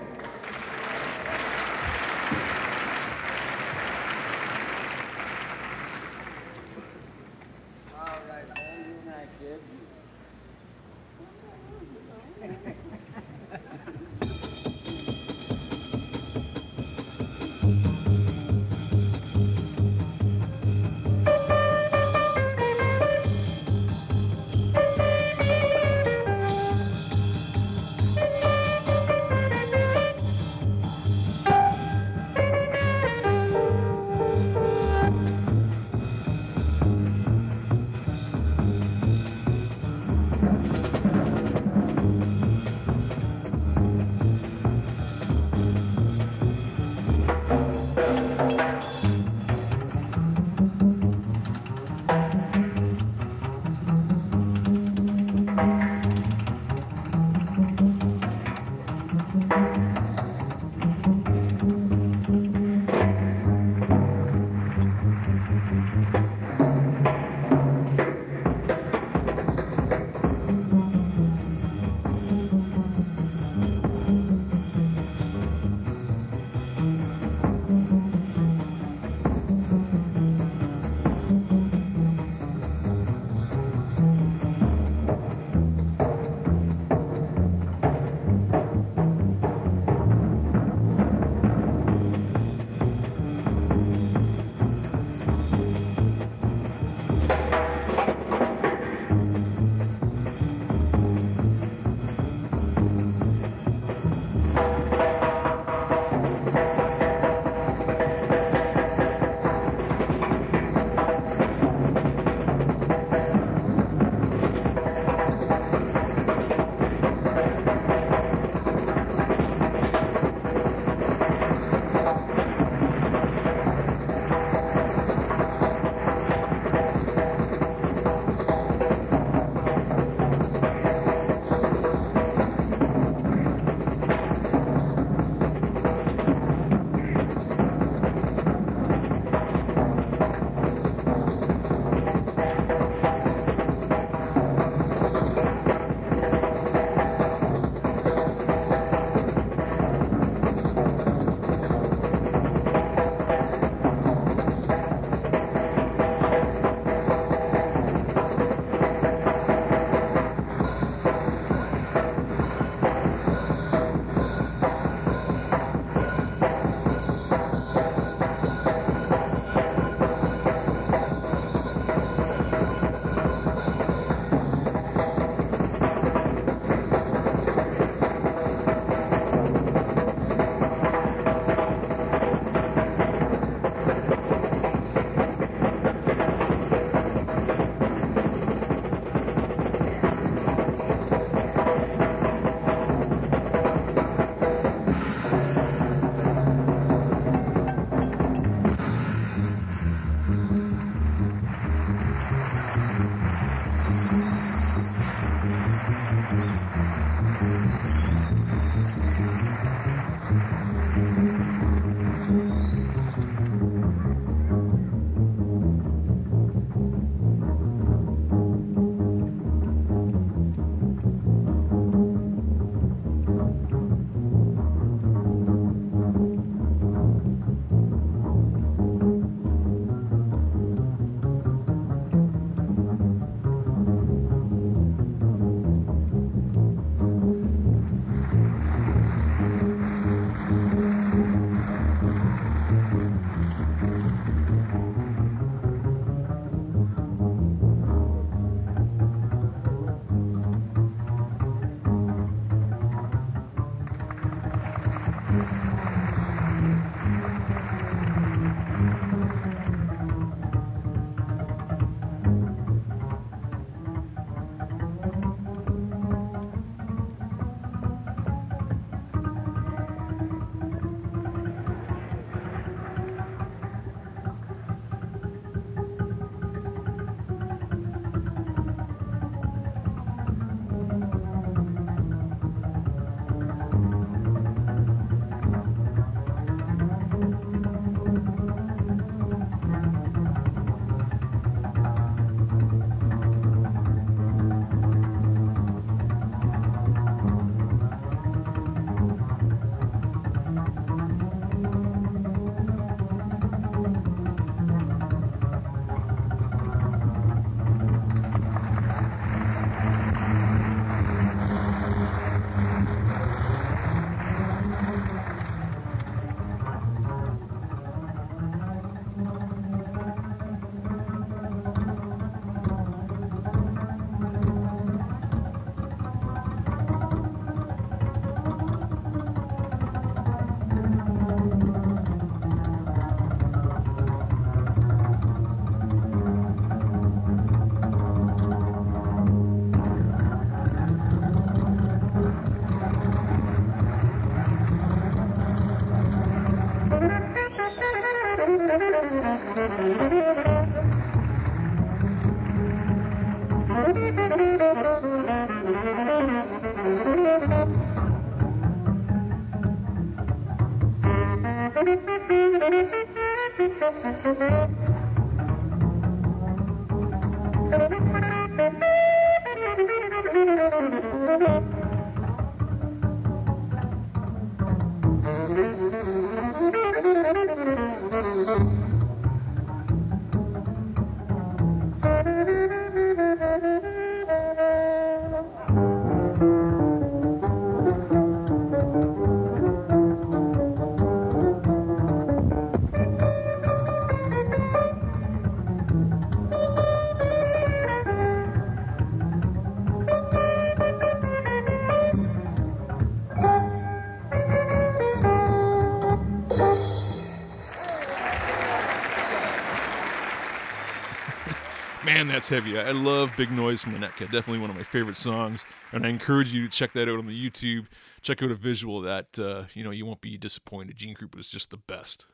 Man, that's heavy. I love Big Noise from the Neck. Definitely one of my favorite songs, and I encourage you to check that out on the YouTube. Check out a visual that, uh, you know, you won't be disappointed. Gene Krupa is just the best.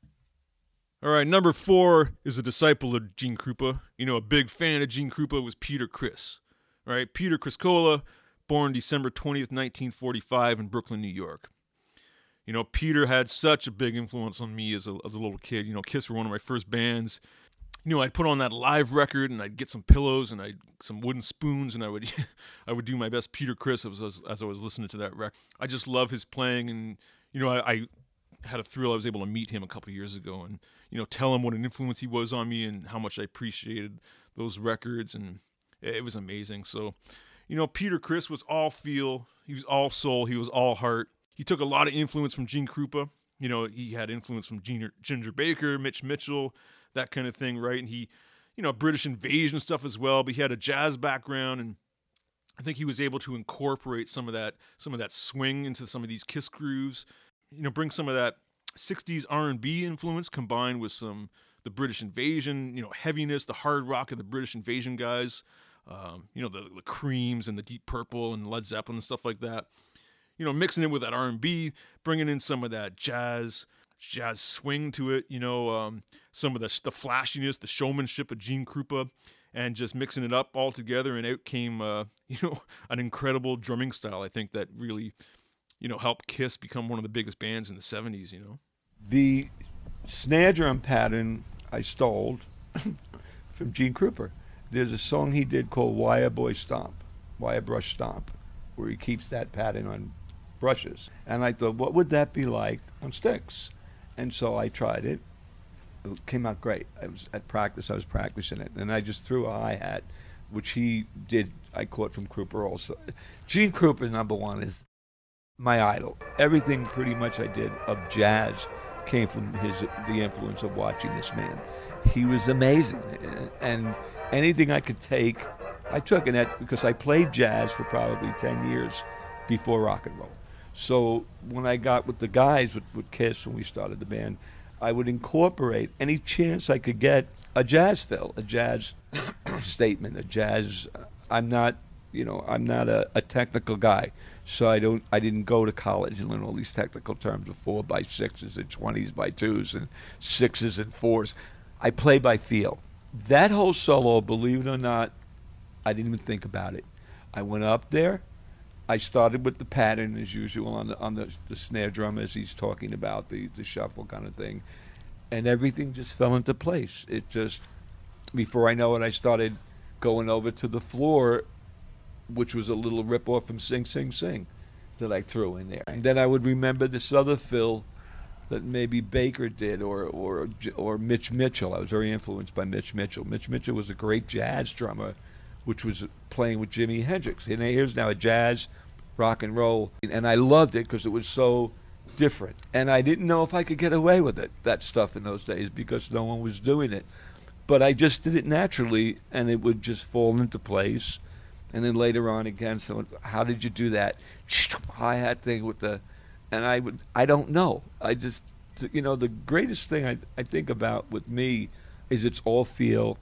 All right, number four is a disciple of Gene Krupa. You know, a big fan of Gene Krupa was Peter Criss. All right, Peter Criscola, born December twentieth, nineteen forty-five in Brooklyn, New York. You know, Peter had such a big influence on me as a, as a little kid. You know, Kiss were one of my first bands. You know, I'd put on that live record, and I'd get some pillows and I'd some wooden spoons, and I would, I would do my best Peter Criss as, as, as I was listening to that record. I just love his playing, and you know, I, I had a thrill. I was able to meet him a couple of years ago, and you know, tell him what an influence he was on me, and how much I appreciated those records, and it was amazing. So, you know, Peter Criss was all feel, he was all soul, he was all heart. He took a lot of influence from Gene Krupa. You know, he had influence from Ginger, Ginger Baker, Mitch Mitchell, that kind of thing, right? And he, you know, British invasion stuff as well, but he had a jazz background, and I think he was able to incorporate some of that, some of that swing into some of these Kiss grooves, you know, bring some of that sixties R and B influence combined with some, the British invasion, you know, heaviness, the hard rock of the British invasion guys, um, you know, the, the Creams and the Deep Purple and Led Zeppelin and stuff like that, you know, mixing it with that R and B, bringing in some of that jazz, jazz swing to it, you know, um, some of the the flashiness, the showmanship of Gene Krupa, and just mixing it up all together, and out came, uh, you know, an incredible drumming style, I think, that really, you know, helped Kiss become one of the biggest bands in the seventies, you know. The snare drum pattern I stole from Gene Krupa. There's a song he did called Wire Boy Stomp, Wire Brush Stomp, where he keeps that pattern on brushes. And I thought, what would that be like on sticks? And so I tried it. It came out great. I was at practice. I was practicing it, and I just threw a hi-hat, which he did. I caught from Krupa also. Gene Krupa, number one, is my idol. Everything pretty much I did of jazz came from his the influence of watching this man. He was amazing, and anything I could take, I took. And that because I played jazz for probably ten years before rock and roll. So when I got with the guys with, with Kiss, when we started the band, I would incorporate any chance I could get a jazz fill, a jazz statement, a jazz. I'm not, you know, I'm not a, a technical guy, so I don't. I didn't go to college and learn all these technical terms of four by sixes and twenties by twos and sixes and fours. I play by feel. That whole solo, believe it or not, I didn't even think about it. I went up there. I started with the pattern as usual on the on the, the snare drum as he's talking about the, the shuffle kind of thing, and everything just fell into place. It just, before I know it, I started going over to the floor, which was a little rip-off from Sing Sing Sing that I threw in there. And then I would remember this other fill that maybe Baker did or or or Mitch Mitchell. I was very influenced by Mitch Mitchell. Mitch Mitchell was a great jazz drummer, which was playing with Jimi Hendrix. And here's now a jazz, rock and roll. And I loved it because it was so different. And I didn't know if I could get away with it, that stuff in those days, because no one was doing it. But I just did it naturally, and it would just fall into place. And then later on again, someone, how did you do that hi-hat thing with the, and I would, I don't know. I just, you know, the greatest thing I, I think about with me is it's all feel.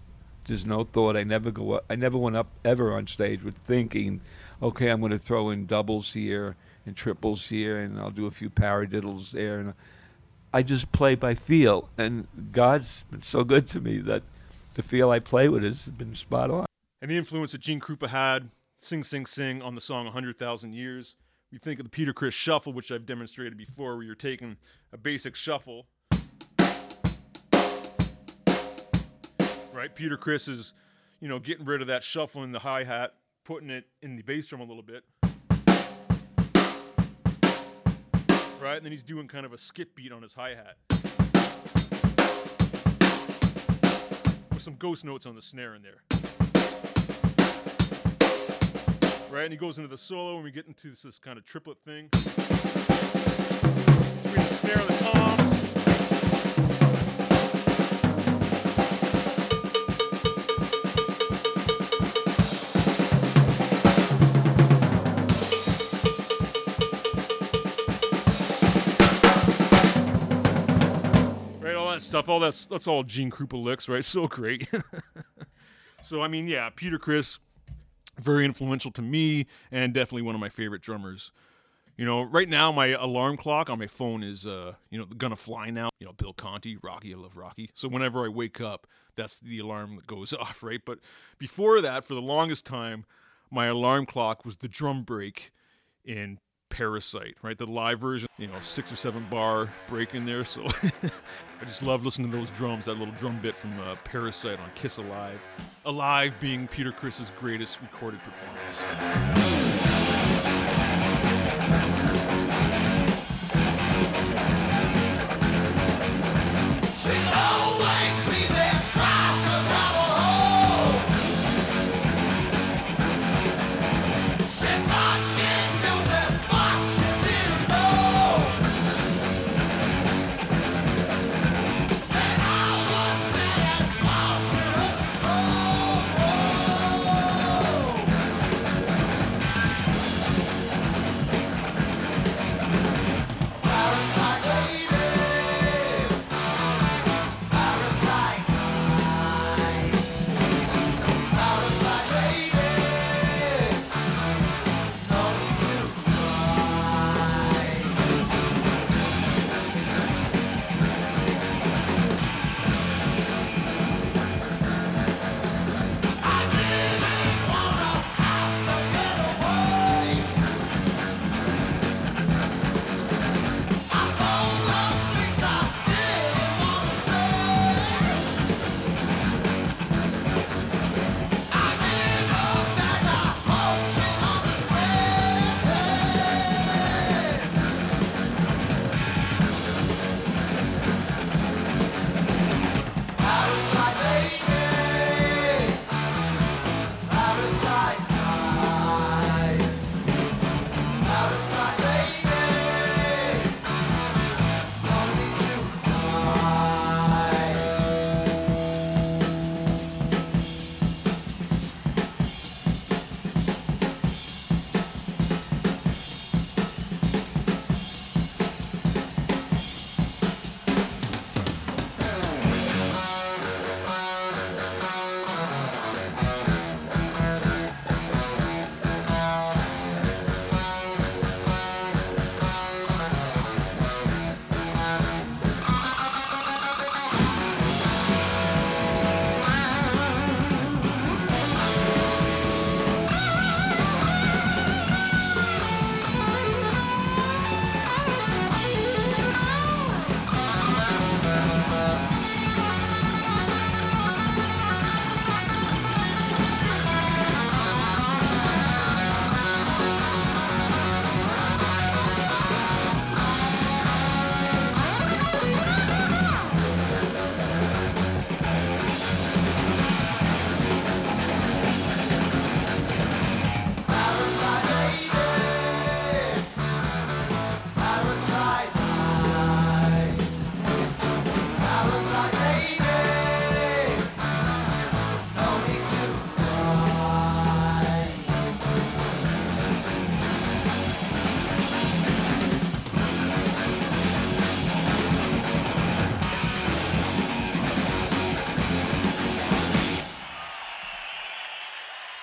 There's no thought. I never go up, I never went up ever on stage with thinking, okay, I'm going to throw in doubles here and triples here, and I'll do a few paradiddles there. And I just play by feel, and God's been so good to me that the feel I play with has been spot on. And the influence that Gene Krupa had, Sing Sing Sing, on the song one hundred thousand years. We think of the Peter Criss shuffle, which I've demonstrated before, where you're taking a basic shuffle. Right, Peter Criss is, you know, getting rid of that shuffle in the hi-hat, putting it in the bass drum a little bit. Right, and then he's doing kind of a skip beat on his hi-hat. With some ghost notes on the snare in there. Right, and he goes into the solo, and we get into this, this kind of triplet thing. Between the snare and the toms. Stuff, all that's that's all Gene Krupa licks, right? So great. So I mean, yeah, Peter Criss, very influential to me, and definitely one of my favorite drummers. You know, right now my alarm clock on my phone is, uh, you know, Gonna Fly Now. You know, Bill Conti, Rocky. I love Rocky. So whenever I wake up, that's the alarm that goes off, right? But before that, for the longest time, my alarm clock was the drum break in Parasite, right? The live version, you know, six or seven bar break in there. So I just love listening to those drums, that little drum bit from uh, Parasite on Kiss Alive. Alive being Peter Criss's greatest recorded performance. She'll always be there, try to travel home. She's my shit.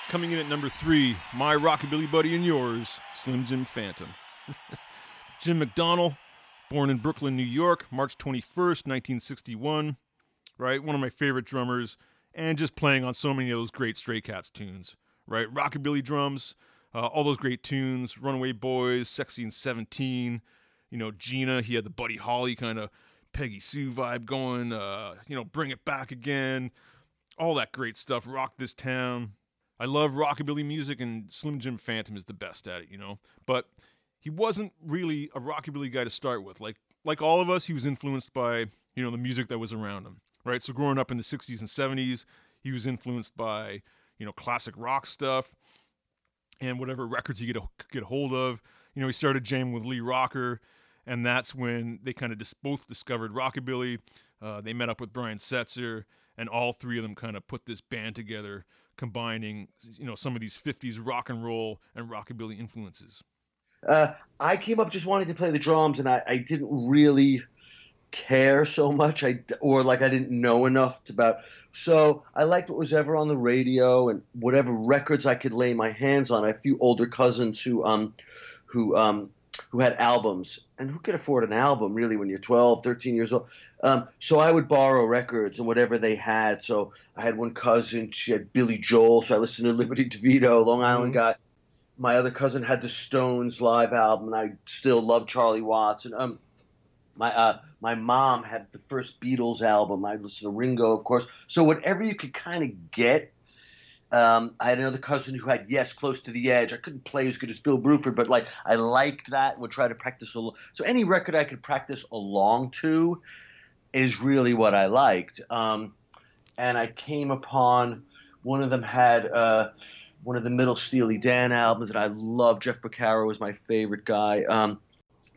Coming in at number three, my rockabilly buddy and yours, Slim Jim Phantom. Jim McDonnell, Born in Brooklyn, New York, March twenty-first, nineteen sixty-one, right? One of my favorite drummers, and just playing on so many of those great Stray Cats tunes, right? Rockabilly drums, uh, all those great tunes, Runaway Boys, Sexy and seventeen, you know, Gina, he had the Buddy Holly kind of Peggy Sue vibe going, uh, you know, Bring It Back Again, all that great stuff, Rock This Town. I love rockabilly music, and Slim Jim Phantom is the best at it, you know, but he wasn't really a rockabilly guy to start with. Like like all of us, he was influenced by, you know, the music that was around him, right? So growing up in the sixties and seventies, he was influenced by, you know, classic rock stuff and whatever records he could get a hold of. You know, he started jamming with Lee Rocker, and that's when they kind of dis- both discovered rockabilly. Uh, they met up with Brian Setzer, and all three of them kind of put this band together, combining, you know, some of these fifties rock and roll and rockabilly influences. Uh, I came up just wanting to play the drums, and I, I didn't really care so much, I or like I didn't know enough about. So I liked what was ever on the radio and whatever records I could lay my hands on. I had a few older cousins who um who um who had albums, and who could afford an album really when you're twelve, thirteen years old? Um, so I would borrow records and whatever they had. So I had one cousin, she had Billy Joel, so I listened to Liberty DeVito, Long Island mm-hmm. guy. My other cousin had the Stones live album, and I still love Charlie Watts. And um, my uh, my mom had the first Beatles album. I listened to Ringo, of course. So whatever you could kind of get. Um, I had another cousin who had Yes, Close to the Edge. I couldn't play as good as Bill Bruford, but like I liked that. Would try to practice along. So any record I could practice along to is really what I liked. Um, and I came upon one of them had. Uh, One of the middle Steely Dan albums that I love. Jeff Beccaro was my favorite guy. Um,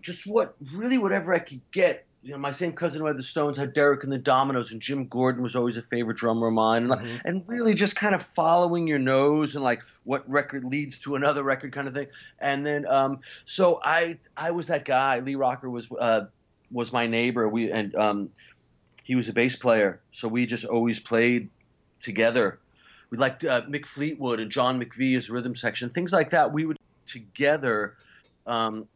just what, really whatever I could get. You know, my same cousin who had the Stones had Derek and the Dominoes, and Jim Gordon was always a favorite drummer of mine. And, mm-hmm. and really just kind of following your nose and like what record leads to another record kind of thing. And then um, so I I was that guy. Lee Rocker was uh, was my neighbor. We and um, he was a bass player, so we just always played together. We liked uh, Mick Fleetwood and John McVie's rhythm section, things like that. We would together um,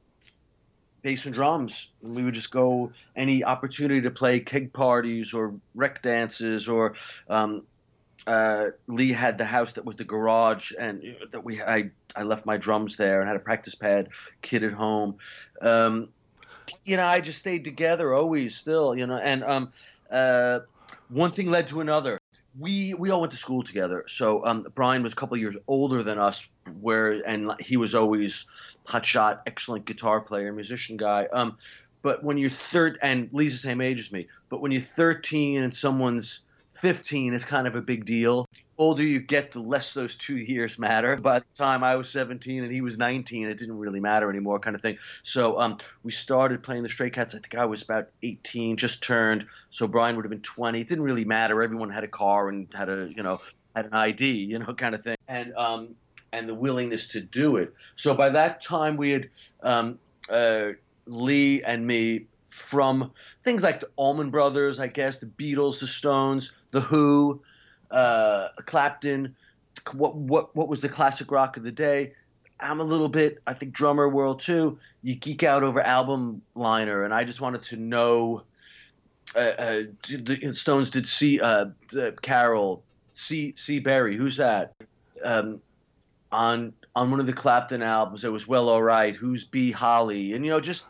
bass and drums. And we would just go any opportunity to play keg parties or rec dances. Or um, uh, Lee had the house that was the garage, and that we I I left my drums there and had a practice pad. Kid at home, um, you know. I just stayed together always, still, you know. And um, uh, one thing led to another. We we all went to school together. So um, Brian was a couple of years older than us, where and he was always hotshot, excellent guitar player, musician guy. Um, but when you're third, and Lee's the same age as me. But when you're thirteen and someone's fifteen, it's kind of a big deal. The older you get, the less those two years matter. By the time I was seventeen and he was nineteen, it didn't really matter anymore, kind of thing. So um, we started playing the Stray Cats. I think I was about eighteen, just turned. So Brian would have been twenty. It didn't really matter. Everyone had a car and had a, you know, had an I D, you know, kind of thing. And um, and the willingness to do it. So by that time, we had um, uh, Lee and me from things like the Allman Brothers, I guess, the Beatles, the Stones, the Who, uh, Clapton, what what what was the classic rock of the day. I'm a little bit, I think, drummer world too. You geek out over album liner, and I just wanted to know. Uh, uh, the Stones did C. Uh, uh, Carol, C. C. Berry. Who's that? Um, on on one of the Clapton albums, it was Well All Right. Who's B. Holly? And you know, just.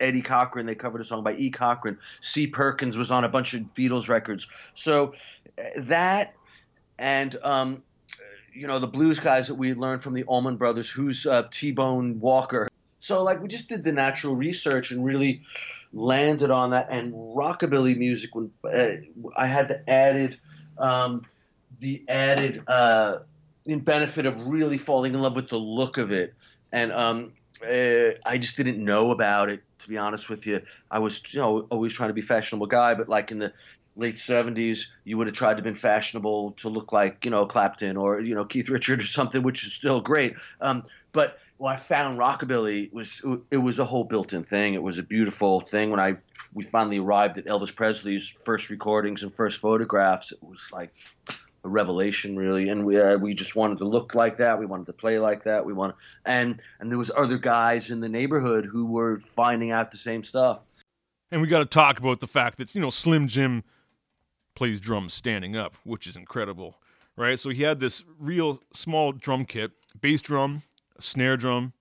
Eddie Cochran, they covered a song by E. Cochran. C. Perkins was on a bunch of Beatles records. So that and, um, you know, the blues guys that we had learned from the Allman Brothers, who's uh, T-Bone Walker. So, like, we just did the natural research and really landed on that. And rockabilly music, when uh, I had the added, um, the added uh, in benefit of really falling in love with the look of it. And um, uh, I just didn't know about it. To be honest with you, I was, you know, always trying to be a fashionable guy, but like in the late seventies, you would have tried to been fashionable to look like, you know, Clapton or, you know, Keith Richards or something, which is still great. Um, but what I found rockabilly was it was a whole built-in thing. It was a beautiful thing. When I we finally arrived at Elvis Presley's first recordings and first photographs, it was like a revelation, really. And we uh, we just wanted to look like that. We wanted to play like that. We wanted, and and there was other guys in the neighborhood who were finding out the same stuff. And we got to talk about the fact that, you know, Slim Jim plays drums standing up, which is incredible, right? So he had this real small drum kit, bass drum, a snare drum,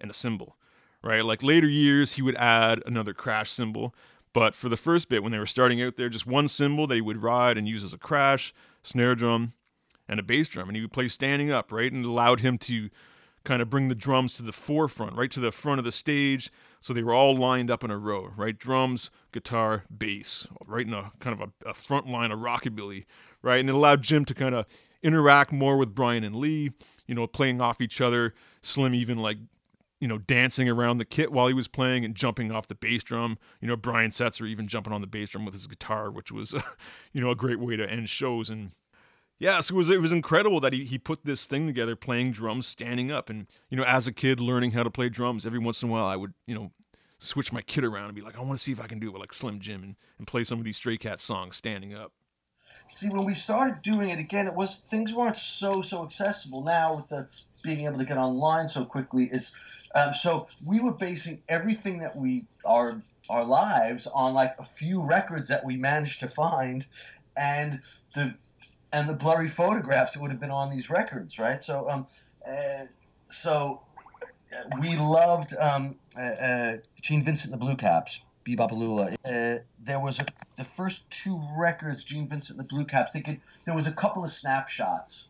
and a cymbal, right? Like later years, he would add another crash cymbal. But for the first bit, when they were starting out there, just one cymbal they would ride and use as a crash, snare drum, and a bass drum. And he would play standing up, right? And it allowed him to kind of bring the drums to the forefront, right to the front of the stage. So they were all lined up in a row, right? Drums, guitar, bass, right in a kind of a, a front line of rockabilly, right? And it allowed Jim to kind of interact more with Brian and Lee, you know, playing off each other. Slim even like, you know, dancing around the kit while he was playing and jumping off the bass drum. You know, Brian Setzer even jumping on the bass drum with his guitar, which was, you know, a great way to end shows. And yeah, so it was, it was incredible that he, he put this thing together, playing drums, standing up. And, you know, as a kid learning how to play drums, every once in a while I would, you know, switch my kit around and be like, I want to see if I can do it with like Slim Jim and, and play some of these Stray Cat songs standing up. See, when we started doing it again, it was things weren't so, so accessible now with the being able to get online so quickly. Is um, so we were basing everything that we, our, our lives on like a few records that we managed to find and the... and the blurry photographs that would have been on these records, right? So, um, uh, so we loved um, uh, uh, Gene Vincent and the Blue Caps, Bebop Alula. Uh, there was a, the first two records, Gene Vincent and the Blue Caps. They could, there was a couple of snapshots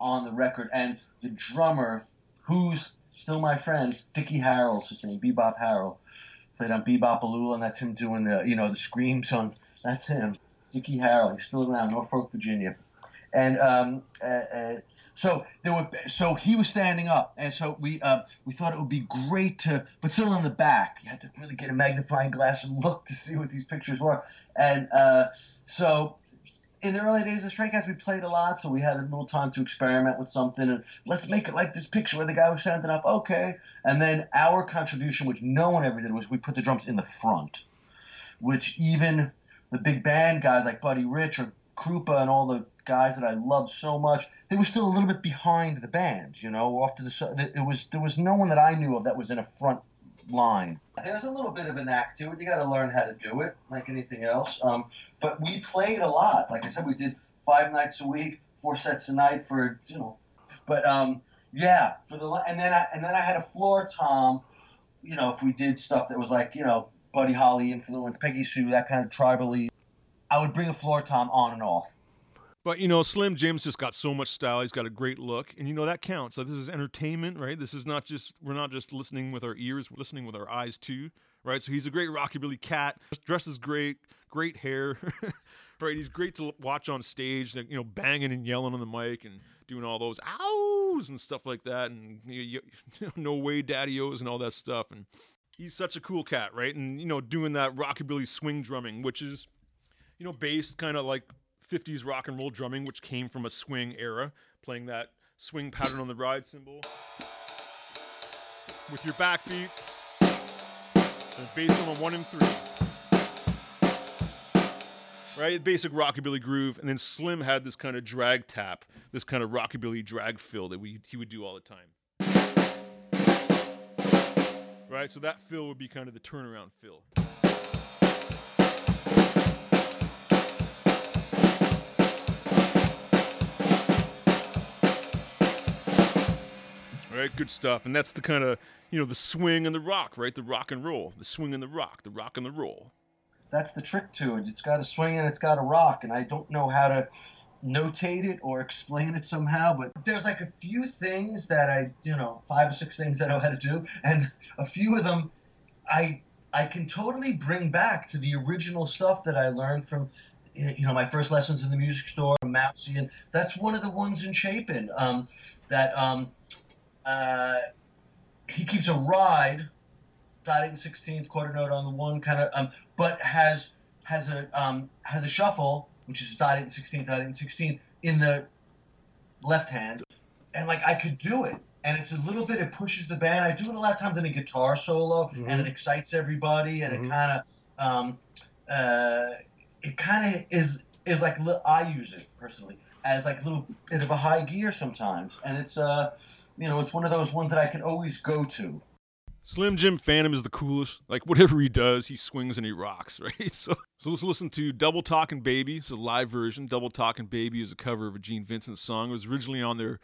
on the record, and the drummer, who's still my friend, Dickie Harrell's his name, Bebop Harrell, played on Bebop Alula, and that's him doing the, you know, the screams on. That's him, Dickie Harrell. He's still around, Norfolk, Virginia. And um, uh, uh, so there were, so he was standing up, and so we uh, we thought it would be great to, but still in the back, you had to really get a magnifying glass and look to see what these pictures were. And uh, so in the early days of the Stray Cats, we played a lot, so we had a little time to experiment with something, and let's make it like this picture where the guy was standing up, okay. And then our contribution, which no one ever did, was we put the drums in the front, which even the big band guys like Buddy Rich or Krupa and all the guys that I loved so much, they were still a little bit behind the band, you know, off to the, it was, there was no one that I knew of that was in a front line. And there's a little bit of an act to it. You got to learn how to do it, like anything else. Um, but we played a lot. Like I said, we did five nights a week, four sets a night for, you know, but um, yeah, for the, and then I, and then I had a floor tom, you know, if we did stuff that was like, you know, Buddy Holly influence, Peggy Sue, that kind of tribally, I would bring a floor tom on and off. But, you know, Slim Jim's just got so much style. He's got a great look. And, you know, that counts. So this is entertainment, right? This is not just, we're not just listening with our ears, we're listening with our eyes too, right? So he's a great rockabilly cat, dresses great, great hair, right? He's great to watch on stage, you know, banging and yelling on the mic and doing all those ows and stuff like that. And you know, no way daddy-o's and all that stuff. And he's such a cool cat, right? And, you know, doing that rockabilly swing drumming, which is, you know, based kind of like fifties rock and roll drumming, which came from a swing era, playing that swing pattern on the ride cymbal with your backbeat and bass on a one and three, right? Basic rockabilly groove. And then Slim had this kind of drag tap, this kind of rockabilly drag fill that we he would do all the time, right? So that fill would be kind of the turnaround fill. Right, good stuff. And that's the kind of, you know, the swing and the rock, right? The rock and roll, the swing and the rock, the rock and the roll. That's the trick to it. It's got a swing and it's got a rock, and I don't know how to notate it or explain it somehow, but there's like a few things that I, you know, five or six things that I know how to do, and a few of them I I can totally bring back to the original stuff that I learned from, you know, my first lessons in the music store, Mousy, and that's one of the ones in Chapin um, that... um. Uh, he keeps a ride, dot eight and sixteenth, quarter note on the one, kind of, um, but has has a um, has a shuffle, which is dot eight and sixteenth, dot eight and sixteenth, in the left hand, and like I could do it, and it's a little bit, it pushes the band. I do it a lot of times in a guitar solo, mm-hmm. and it excites everybody, and mm-hmm. it kind of um, uh, it kind of is is like I use it personally as like a little bit of a high gear sometimes, and it's uh. You know, it's one of those ones that I can always go to. Slim Jim Phantom is the coolest. Like, whatever he does, he swings and he rocks, right? So, so let's listen to Double Talkin' Baby. It's a live version. Double Talkin' Baby is a cover of a Gene Vincent song. It was originally on their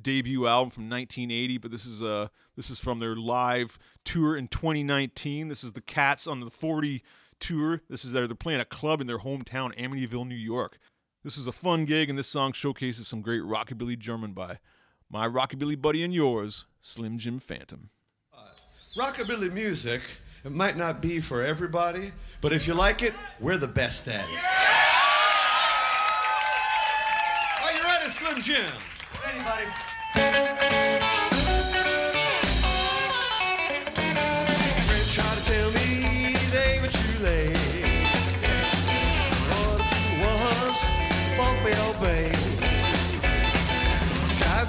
debut album from nineteen eighty, but this is uh, this is from their live tour in twenty nineteen. This is the Cats on the forty tour. This is their, they're playing a club in their hometown, Amityville, New York. This is a fun gig, and this song showcases some great rockabilly German by my rockabilly buddy and yours, Slim Jim Phantom. Rockabilly music, it might not be for everybody, but if you like it, we're the best at it. Yeah! Are you ready, Slim Jim? Anybody?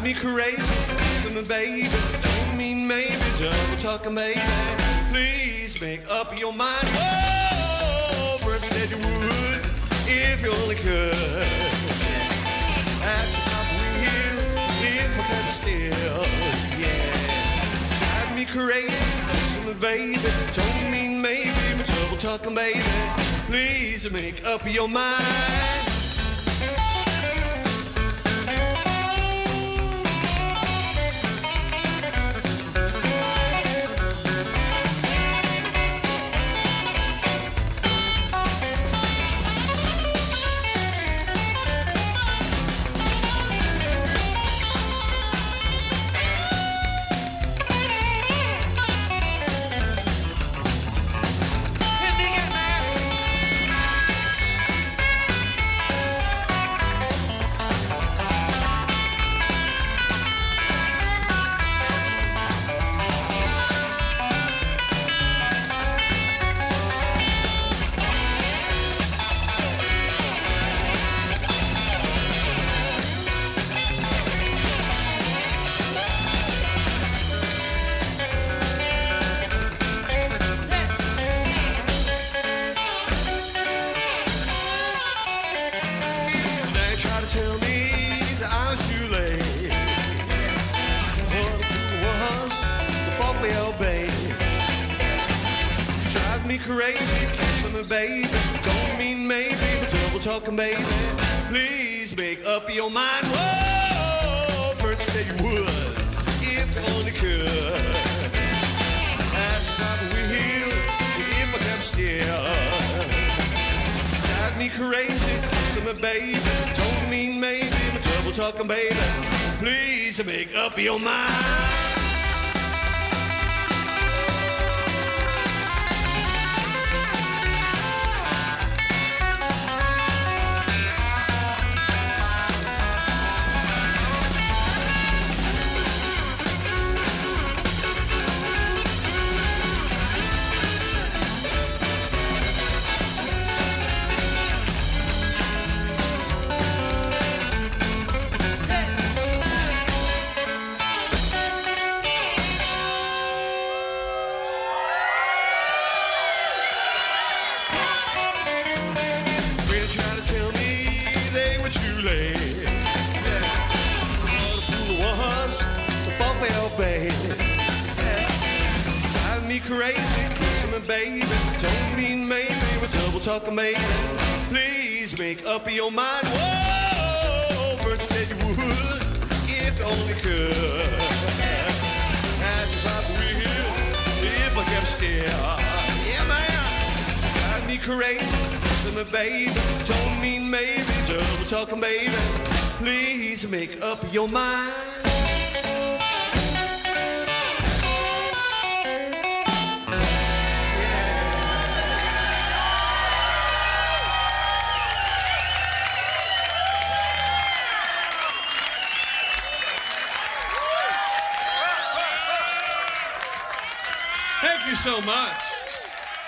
Me crazy, listen, baby. Don't mean maybe, double talking, baby. Please make up your mind. Oh, Bert said you would if you only could. At the top wheel, if I could still, yeah. Drive me crazy, listen, baby. Don't mean maybe, but double talking, baby. Please make up your mind.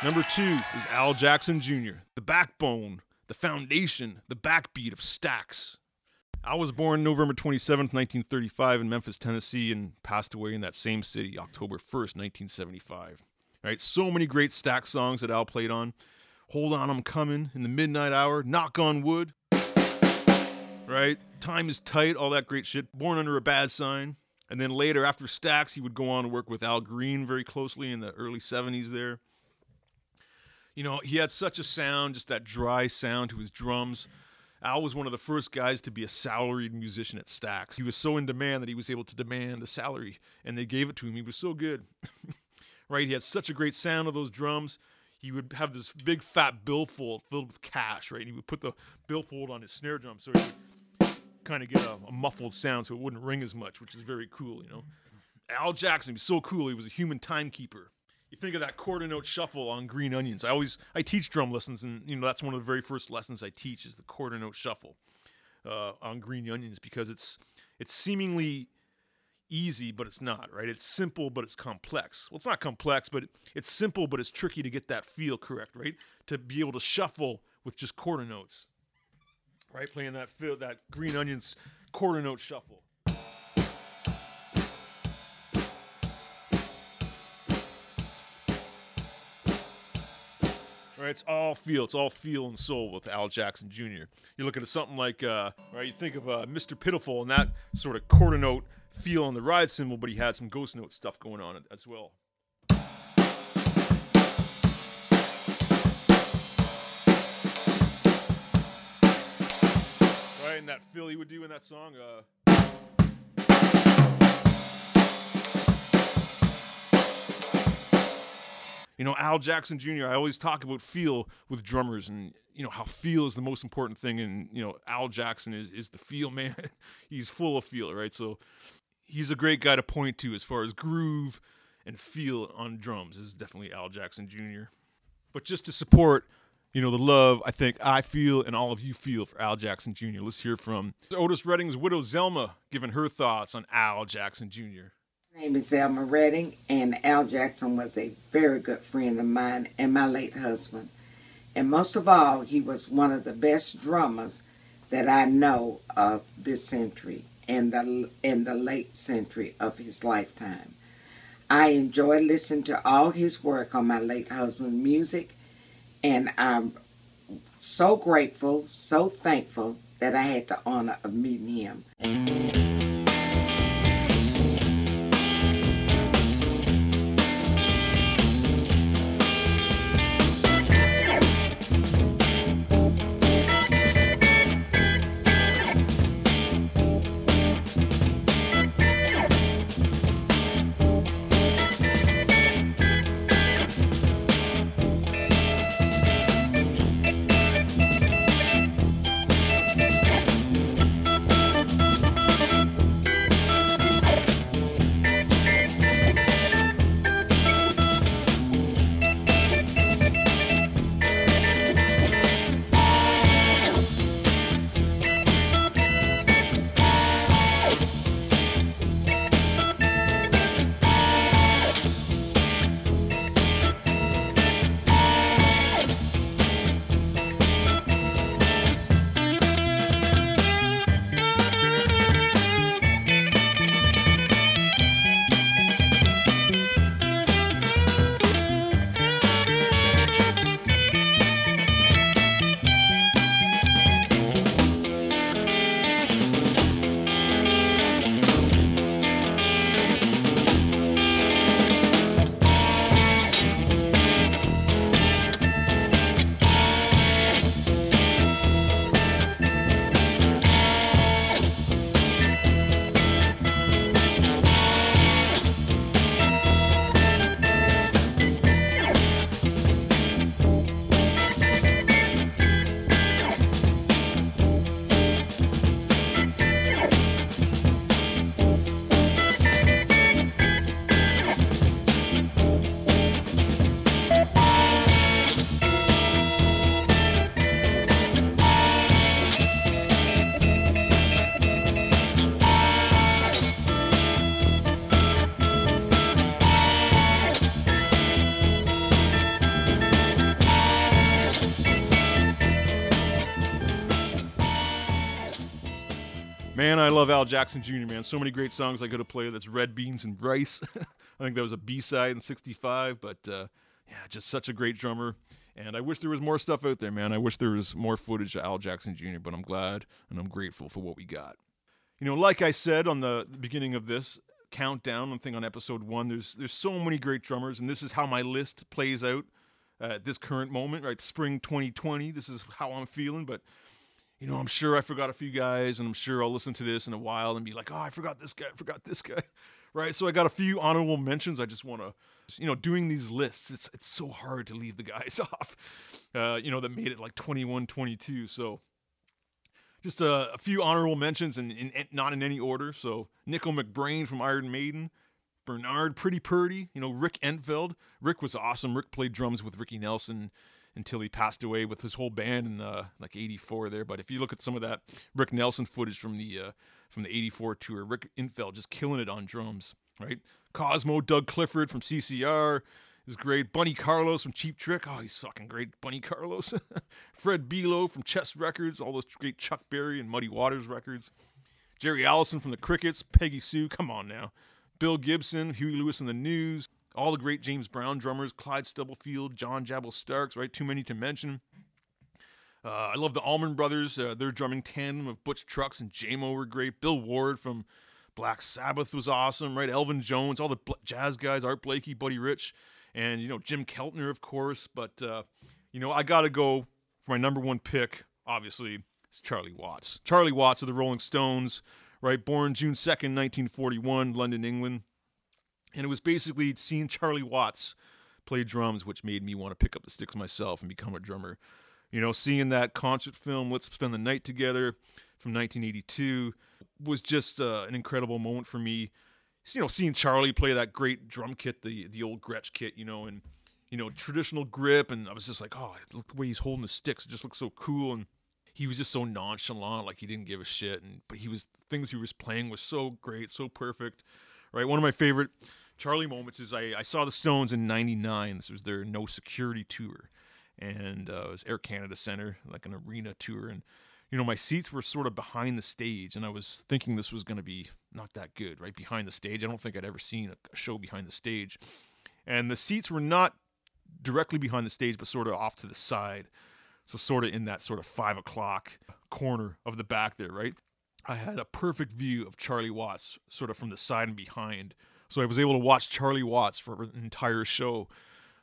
Number two is Al Jackson Junior, the backbone, the foundation, the backbeat of Stax. I was born November twenty-seventh, nineteen thirty-five in Memphis, Tennessee, and passed away in that same city October first, nineteen seventy-five. All right, so many great Stax songs that Al played on. Hold On, I'm Coming, In the Midnight Hour, Knock on Wood, right? Time is Tight, all that great shit. Born Under a Bad Sign. And then later, after Stax, he would go on to work with Al Green very closely in the early seventies there. You know, he had such a sound, just that dry sound to his drums. Al was one of the first guys to be a salaried musician at Stax. He was so in demand that he was able to demand a salary, and they gave it to him. He was so good, right? He had such a great sound of those drums. He would have this big fat billfold filled with cash, right? And he would put the billfold on his snare drum so he would kind of get a, a muffled sound so it wouldn't ring as much, which is very cool, you know? Al Jackson, he was so cool. He was a human timekeeper. You think of that quarter note shuffle on Green Onions. I always, I teach drum lessons, and you know that's one of the very first lessons I teach is the quarter note shuffle uh, on Green Onions, because it's it's seemingly easy, but it's not, right? It's simple, but it's complex. Well, it's not complex, but it, it's simple, but it's tricky to get that feel correct, right? To be able to shuffle with just quarter notes, right? Playing that fill, that Green Onions quarter note shuffle. Right, it's all feel, it's all feel and soul with Al Jackson Junior You're looking at something like, uh, right? You think of uh, Mister Pitiful and that sort of quarter note feel on the ride cymbal, but he had some ghost note stuff going on as well. Right, and that fill he would do in that song. Uh, You know, Al Jackson Junior, I always talk about feel with drummers and, you know, how feel is the most important thing. And, you know, Al Jackson is, is the feel, man. He's full of feel, right? So he's a great guy to point to as far as groove and feel on drums is definitely Al Jackson Junior But just to support, you know, the love I think I feel and all of you feel for Al Jackson Junior, let's hear from Otis Redding's widow, Zelma, giving her thoughts on Al Jackson Junior My name is Alma Redding, and Al Jackson was a very good friend of mine and my late husband. And most of all, he was one of the best drummers that I know of this century and the in the late century of his lifetime. I enjoy listening to all his work on my late husband's music, and I'm so grateful, so thankful that I had the honor of meeting him. Mm-hmm. Man, I love Al Jackson Junior, man. So many great songs I could have played. That's Red Beans and Rice. I think that was a B-side in sixty-five, but uh, yeah, just such a great drummer. And I wish there was more stuff out there, man. I wish there was more footage of Al Jackson Junior, but I'm glad and I'm grateful for what we got. You know, like I said on the beginning of this, countdown, I think on episode one. There's there's so many great drummers, and this is how my list plays out uh, at this current moment, right? Spring twenty twenty, this is how I'm feeling, but, you know, I'm sure I forgot a few guys, and I'm sure I'll listen to this in a while and be like, oh, I forgot this guy, I forgot this guy, right? So I got a few honorable mentions. I just want to, you know, doing these lists, it's it's so hard to leave the guys off, uh, you know, that made it like twenty-one, twenty-two, so... Just a, a few honorable mentions, and in, in, not in any order. So, Nico McBrain from Iron Maiden, Bernard Pretty Purdy, you know, Rick Entveld. Rick was awesome. Rick played drums with Ricky Nelson until he passed away with his whole band in the, like eighty-four there. But if you look at some of that Rick Nelson footage from the uh, from the eighty-four tour, Rick Entveld just killing it on drums, right? Cosmo, Doug Clifford from C C R is great. Bunny Carlos from Cheap Trick. Oh, he's fucking great, Bunny Carlos. Fred Belo from Chess Records. All those great Chuck Berry and Muddy Waters records. Jerry Allison from the Crickets. Peggy Sue. Come on now. Bill Gibson. Huey Lewis and the News. All the great James Brown drummers. Clyde Stubblefield. John Jabal Starks. Right? Too many to mention. Uh, I love the Allman Brothers. Uh, their drumming tandem of Butch Trucks and J-Mo were great. Bill Ward from Black Sabbath was awesome. Right? Elvin Jones. All the jazz guys. Art Blakey. Buddy Rich. And, you know, Jim Keltner, of course. But, uh, you know, I got to go for my number one pick, obviously, it's Charlie Watts. Charlie Watts of the Rolling Stones, right? Born June second, nineteen forty-one, London, England. And it was basically seeing Charlie Watts play drums, which made me want to pick up the sticks myself and become a drummer. You know, seeing that concert film, Let's Spend the Night Together, from nineteen eighty-two, was just uh, an incredible moment for me. You know, seeing Charlie play that great drum kit, the the old Gretsch kit, you know, and, you know, traditional grip. And I was just like, oh, look the way he's holding the sticks. It just looks so cool. And he was just so nonchalant, like he didn't give a shit. And But he was, the things he was playing was so great, so perfect, right? One of my favorite Charlie moments is I, I saw the Stones in ninety-nine. This was their No Security tour. And uh, it was Air Canada Center, like an arena tour. And, you know, my seats were sort of behind the stage, and I was thinking this was going to be not that good, right? Behind the stage. I don't think I'd ever seen a show behind the stage. And the seats were not directly behind the stage, but sort of off to the side. So sort of in that sort of five o'clock corner of the back there, right? I had a perfect view of Charlie Watts sort of from the side and behind. So I was able to watch Charlie Watts for an entire show.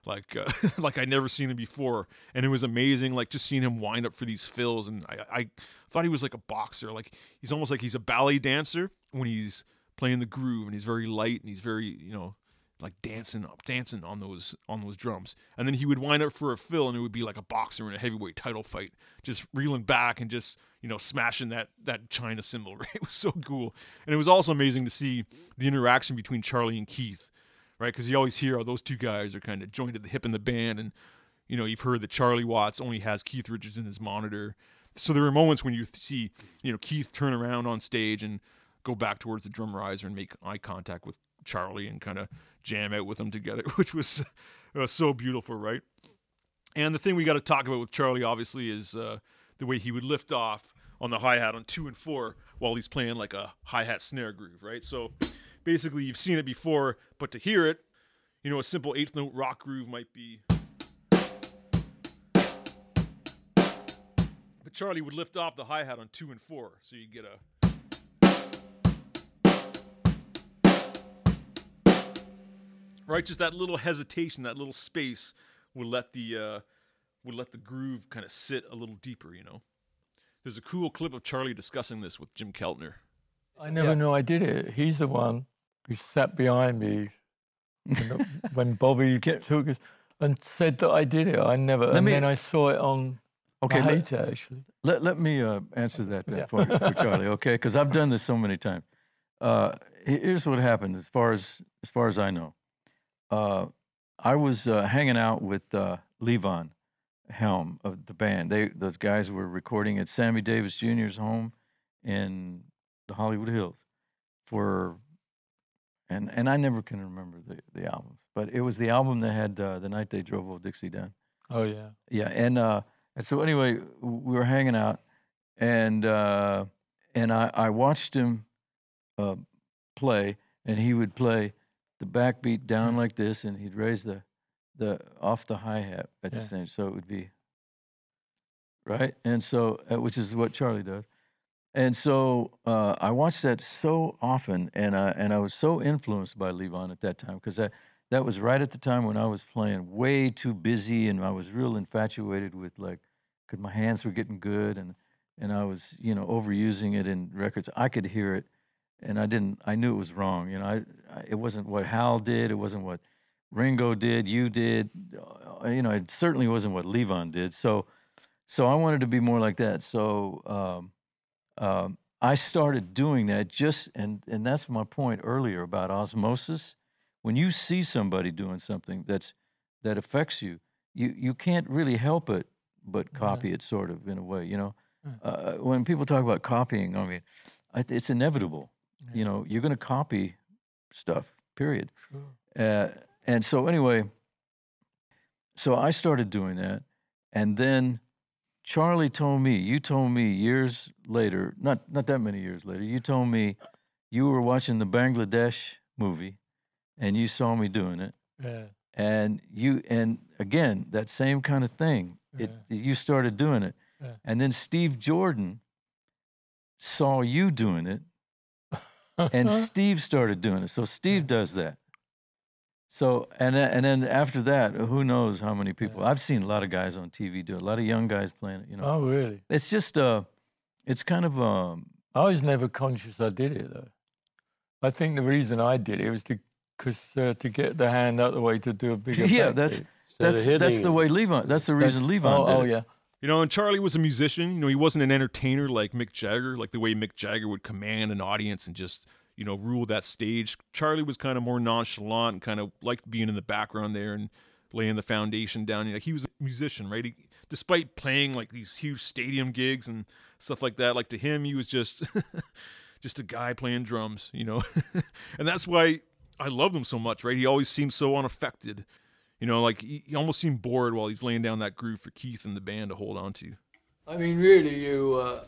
Like, uh, like I'd never seen him before. And it was amazing, like, just seeing him wind up for these fills. And I, I thought he was like a boxer. Like, he's almost like he's a ballet dancer when he's playing the groove. And he's very light and he's very, you know, like dancing up, dancing on those on those drums. And then he would wind up for a fill and it would be like a boxer in a heavyweight title fight. Just reeling back and just, you know, smashing that, that China cymbal, right? It was so cool. And it was also amazing to see the interaction between Charlie and Keith. Right, because you always hear, oh, those two guys are kind of joined at the hip in the band, and, you know, you've heard that Charlie Watts only has Keith Richards in his monitor. So there were moments when you see, you know, Keith turn around on stage and go back towards the drum riser and make eye contact with Charlie and kind of jam out with them together, which was, was so beautiful, right? And the thing we got to talk about with Charlie, obviously, is uh, the way he would lift off on the hi-hat on two and four while he's playing like a hi-hat snare groove, right? So... basically, you've seen it before, but to hear it, you know, a simple eighth note rock groove might be. But Charlie would lift off the hi-hat on two and four, so you get a. Right, just that little hesitation, that little space would let the uh, would let the groove kind of sit a little deeper, you know. There's a cool clip of Charlie discussing this with Jim Keltner. I never yeah. knew I did it. He's the one who sat behind me when Bobby took us and said that I did it. I never, let and me, then I saw it on okay, my let, hater, actually. Let, let me uh, answer that then yeah. for, for Charlie, okay? Because I've done this so many times. Uh, here's what happened as far as as far as I know. Uh, I was uh, hanging out with uh, Levon Helm of the band. They Those guys were recording at Sammy Davis Junior's home in... the Hollywood Hills, for, and and I never can remember the, the albums, but it was the album that had uh, The Night They Drove Old Dixie Down. Oh, yeah. Yeah, and uh, and so anyway, we were hanging out, and uh, and I, I watched him uh, play, and he would play the backbeat down like this, and he'd raise the, the off the hi-hat at yeah. the same, so it would be, right? And so, which is what Charlie does. And so uh, I watched that so often, and I, and I was so influenced by Levon at that time, because that, that was right at the time when I was playing way too busy, and I was real infatuated with, like, because my hands were getting good, and, and I was, you know, overusing it in records. I could hear it, and I didn't, I knew it was wrong. You know, I, I, it wasn't what Hal did, it wasn't what Ringo did, you did, you know, it certainly wasn't what Levon did. So, so I wanted to be more like that. So... Um, Um, I started doing that just, and, and that's my point earlier about osmosis. When you see somebody doing something that's, that affects you, you, you can't really help it but copy yeah. it sort of in a way, you know. Mm. Uh, when people talk about copying, I mean, it's inevitable. Yeah. You know, you're going to copy stuff, period. Sure. Uh, and so anyway, so I started doing that, and then... Charlie told me, you told me years later, not not that many years later, you told me you were watching the Bangladesh movie and you saw me doing it. Yeah. And you and again, that same kind of thing. It yeah. you started doing it. Yeah. And then Steve Jordan saw you doing it and Steve started doing it. So Steve yeah. does that. So, and, and then after that, who knows how many people. Yeah. I've seen a lot of guys on T V do it, a lot of young guys playing it, you know. Oh, really? It's just, uh, it's kind of... Um, I was never conscious I did it, though. I think the reason I did it was to, cause, uh, to get the hand out of the way to do a bigger Yeah, that's so that's, that's the way Levon, that's the reason that's, Levon oh, did Oh, it. yeah. You know, and Charlie was a musician. You know, he wasn't an entertainer like Mick Jagger, like the way Mick Jagger would command an audience and just... you know, rule that stage. Charlie was kind of more nonchalant and kind of liked being in the background there and laying the foundation down. Like, he was a musician, right? He, despite playing like these huge stadium gigs and stuff like that, like to him, he was just, just a guy playing drums, you know? And that's why I loved him so much, right? He always seemed so unaffected, you know, like he, he almost seemed bored while he's laying down that groove for Keith and the band to hold on to. I mean, really, you, uh...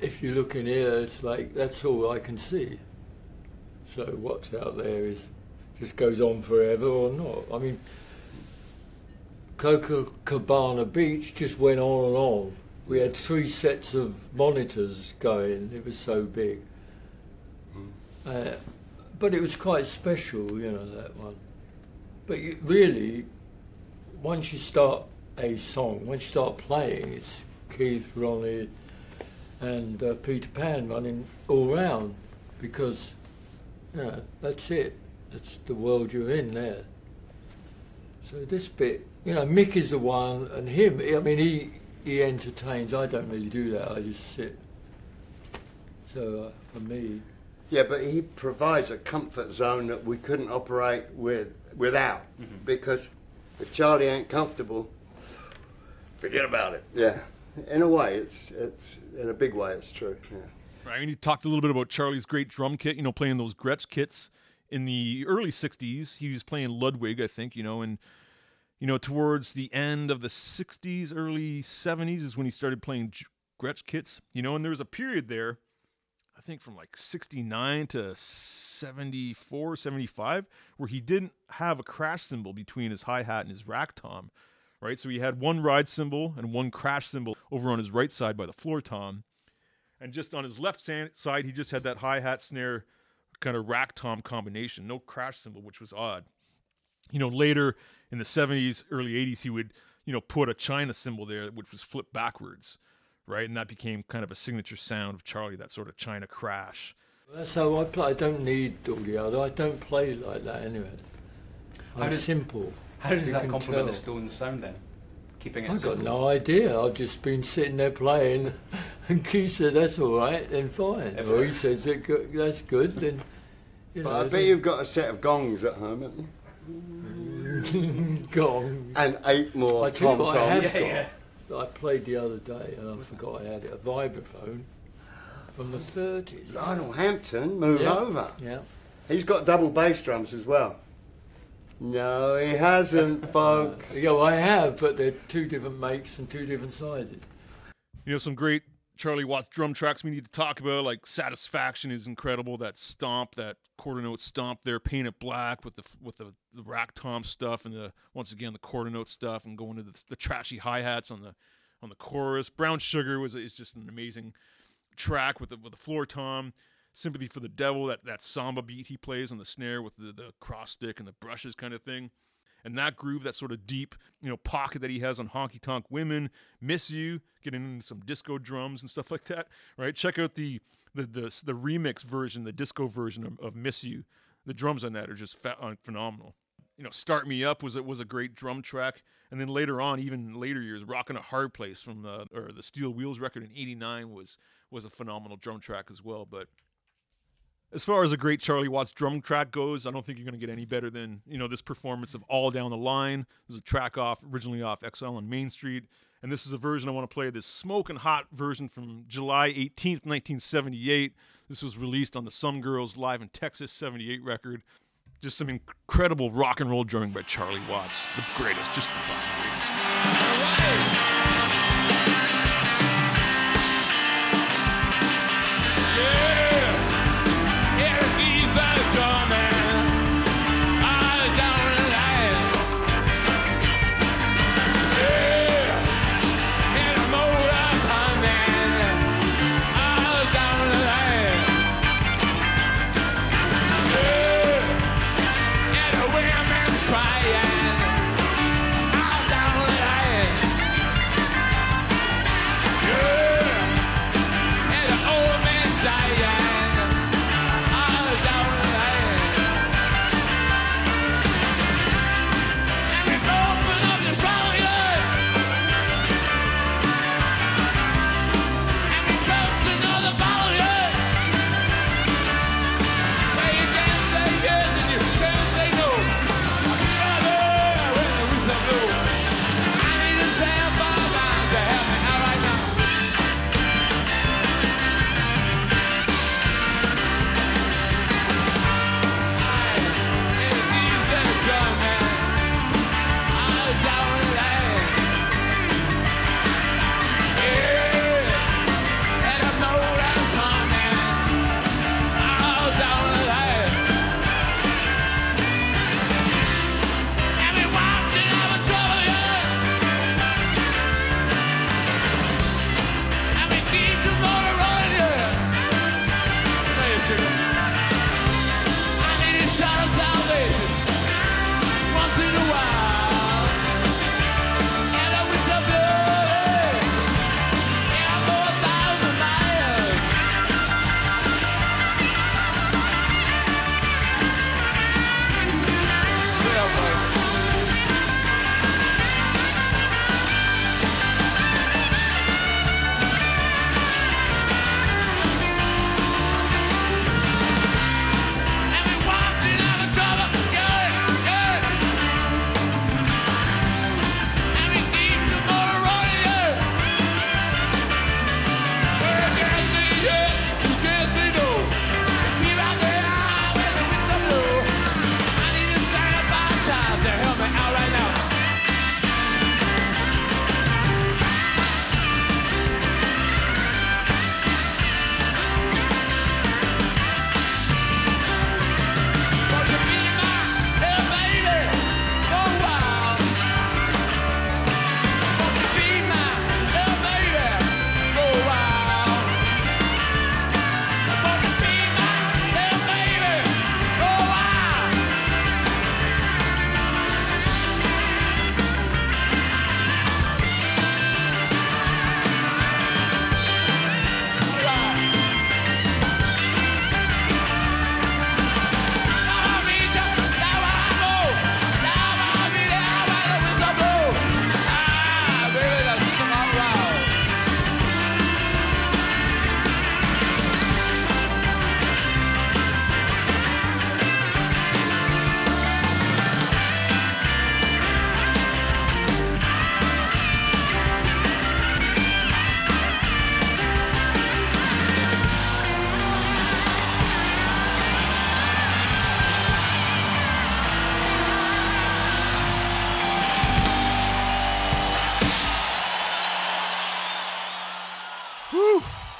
if you look in here, it's like, that's all I can see. So what's out there is, just goes on forever or not. I mean, Copacabana Beach just went on and on. We had three sets of monitors going, it was so big. Mm. Uh, but it was quite special, you know, that one. But you, really, once you start a song, once you start playing, it's Keith, Ronnie, and uh, Peter Pan running all round, because, you know, that's it. That's the world you're in there. So this bit, you know, Mick is the one, and him, I mean, he, he entertains. I don't really do that. I just sit. So uh, for me... Yeah, but he provides a comfort zone that we couldn't operate with without, mm-hmm. because if Charlie ain't comfortable, forget about it. Yeah. In a way, it's, it's in a big way, it's true. Yeah. Right, and you talked a little bit about Charlie's great drum kit, you know, playing those Gretsch kits in the early sixties. He was playing Ludwig, I think, you know, and, you know, towards the end of the sixties, early seventies is when he started playing Gretsch kits, you know, and there was a period there, I think from like sixty-nine to seventy-four, seventy-five, where he didn't have a crash cymbal between his hi-hat and his rack tom. Right, so he had one ride cymbal and one crash cymbal over on his right side by the floor tom. And just on his left side, he just had that hi-hat snare kind of rack tom combination, no crash cymbal, which was odd. You know, later in the seventies, early eighties, he would, you know, put a China cymbal there, which was flipped backwards, right? And that became kind of a signature sound of Charlie, that sort of China crash. That's how I play. I don't need all the other. I don't play like that anyway. I'm simple. How does you that complement the Stones sound then? Keeping it I've simple. Got no idea. I've just been sitting there playing, and Keith said, that's all right, then fine. Or he says, that's good, then... But know, I bet then... you've got a set of gongs at home, haven't you? Gongs. And eight more tom-toms. I, I have yeah, yeah. got. I played the other day, and I forgot I had it, a vibraphone from the thirties. Lionel Hampton, move yeah. over. Yeah. He's got double bass drums as well. No, he hasn't, folks. Yeah, well, I have, but they're two different makes and two different sizes. You know, some great Charlie Watts drum tracks we need to talk about, like Satisfaction is incredible, that stomp, that quarter note stomp there, Paint It Black with the with the, the rack tom stuff and the once again the quarter note stuff and going to the, the trashy hi-hats on the on the chorus. Brown Sugar was is just an amazing track with the, with the floor tom, Sympathy for the Devil, that, that samba beat he plays on the snare with the, the cross stick and the brushes kind of thing. And that groove, that sort of deep, you know, pocket that he has on Honky Tonk Women, Miss You, getting into some disco drums and stuff like that, right? Check out the the the, the remix version, the disco version of, of Miss You. The drums on that are just fa- uh, phenomenal. You know, Start Me Up was it was a great drum track, and then later on, even later years, Rockin' a Hard Place from the or the Steel Wheels record in eighty-nine was was a phenomenal drum track as well, but. As far as a great Charlie Watts drum track goes, I don't think you're going to get any better than, you know, this performance of All Down the Line. There's a track off, originally off Exile on Main Street. And this is a version I want to play, this smoking hot version from July eighteenth, nineteen seventy-eight. This was released on the Some Girls Live in Texas seventy-eight record. Just some incredible rock and roll drumming by Charlie Watts. The greatest, just the fucking greatest.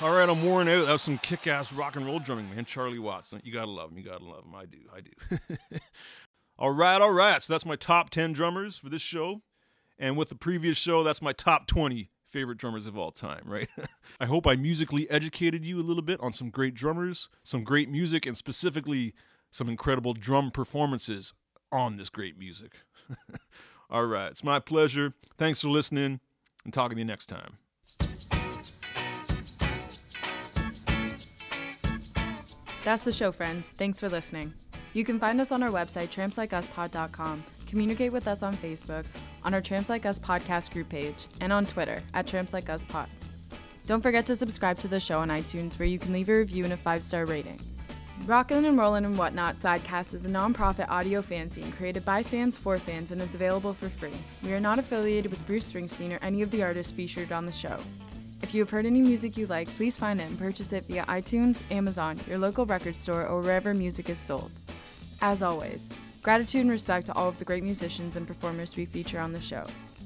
All right. I'm worn out. That was some kick-ass rock and roll drumming, man. Charlie Watts. You gotta love him. You gotta love him. I do. I do. All right, all right. So that's my top ten drummers for this show. And with the previous show, that's my top twenty favorite drummers of all time, right? I hope I musically educated you a little bit on some great drummers, some great music, and specifically some incredible drum performances on this great music. All right, it's my pleasure. Thanks for listening, and talking to you next time. That's the show, friends. Thanks for listening. You can find us on our website, Tramps Like Us Pod dot com, communicate with us on Facebook, on our Tramps Like Us podcast group page, and on Twitter, at Tramps Like Us Pod. Don't forget to subscribe to the show on iTunes, where you can leave a review and a five-star rating. Rockin' and Rollin' and Whatnot Sidecast is a non-profit audio fanzine created by fans for fans and is available for free. We are not affiliated with Bruce Springsteen or any of the artists featured on the show. If you have heard any music you like, please find it and purchase it via iTunes, Amazon, your local record store, or wherever music is sold. As always, gratitude and respect to all of the great musicians and performers we feature on the show.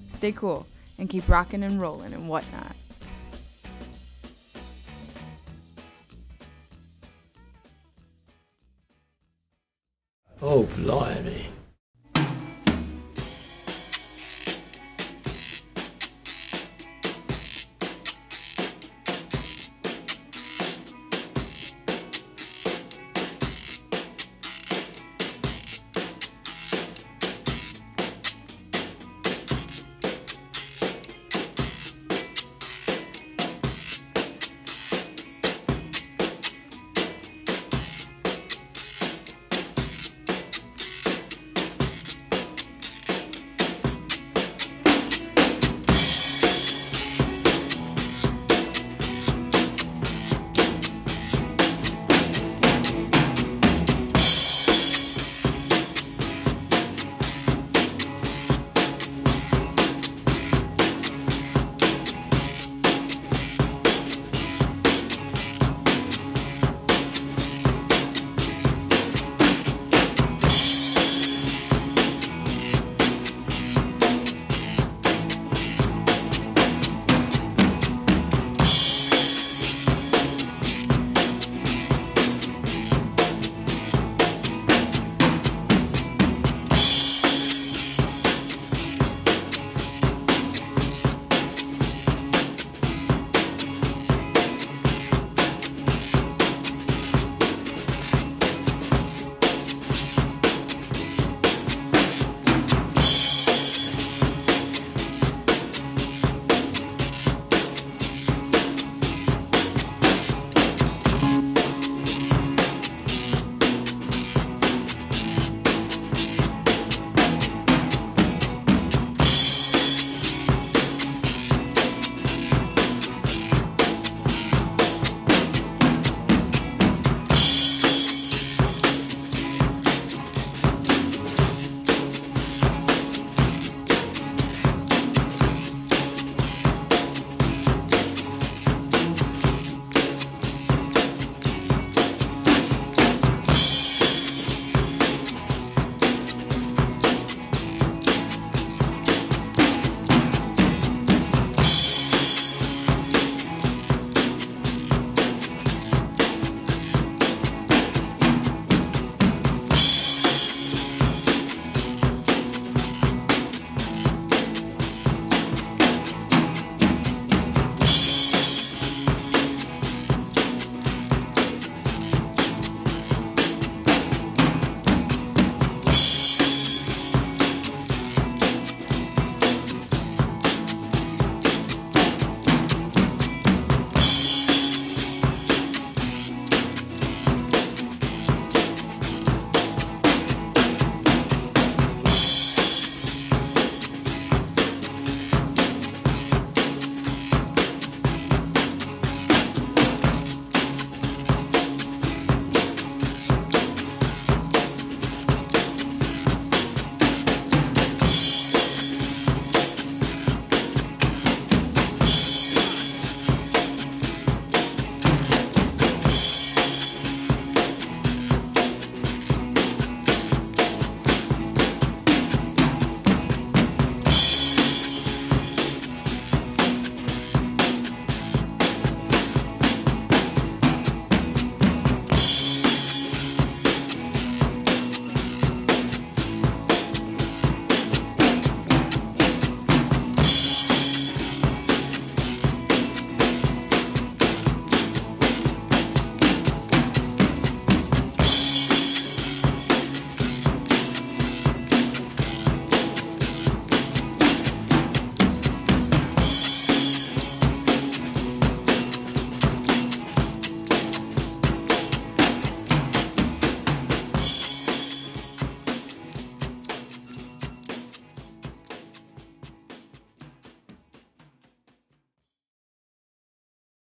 Stay cool and keep rocking and rolling and whatnot. Oh, blimey.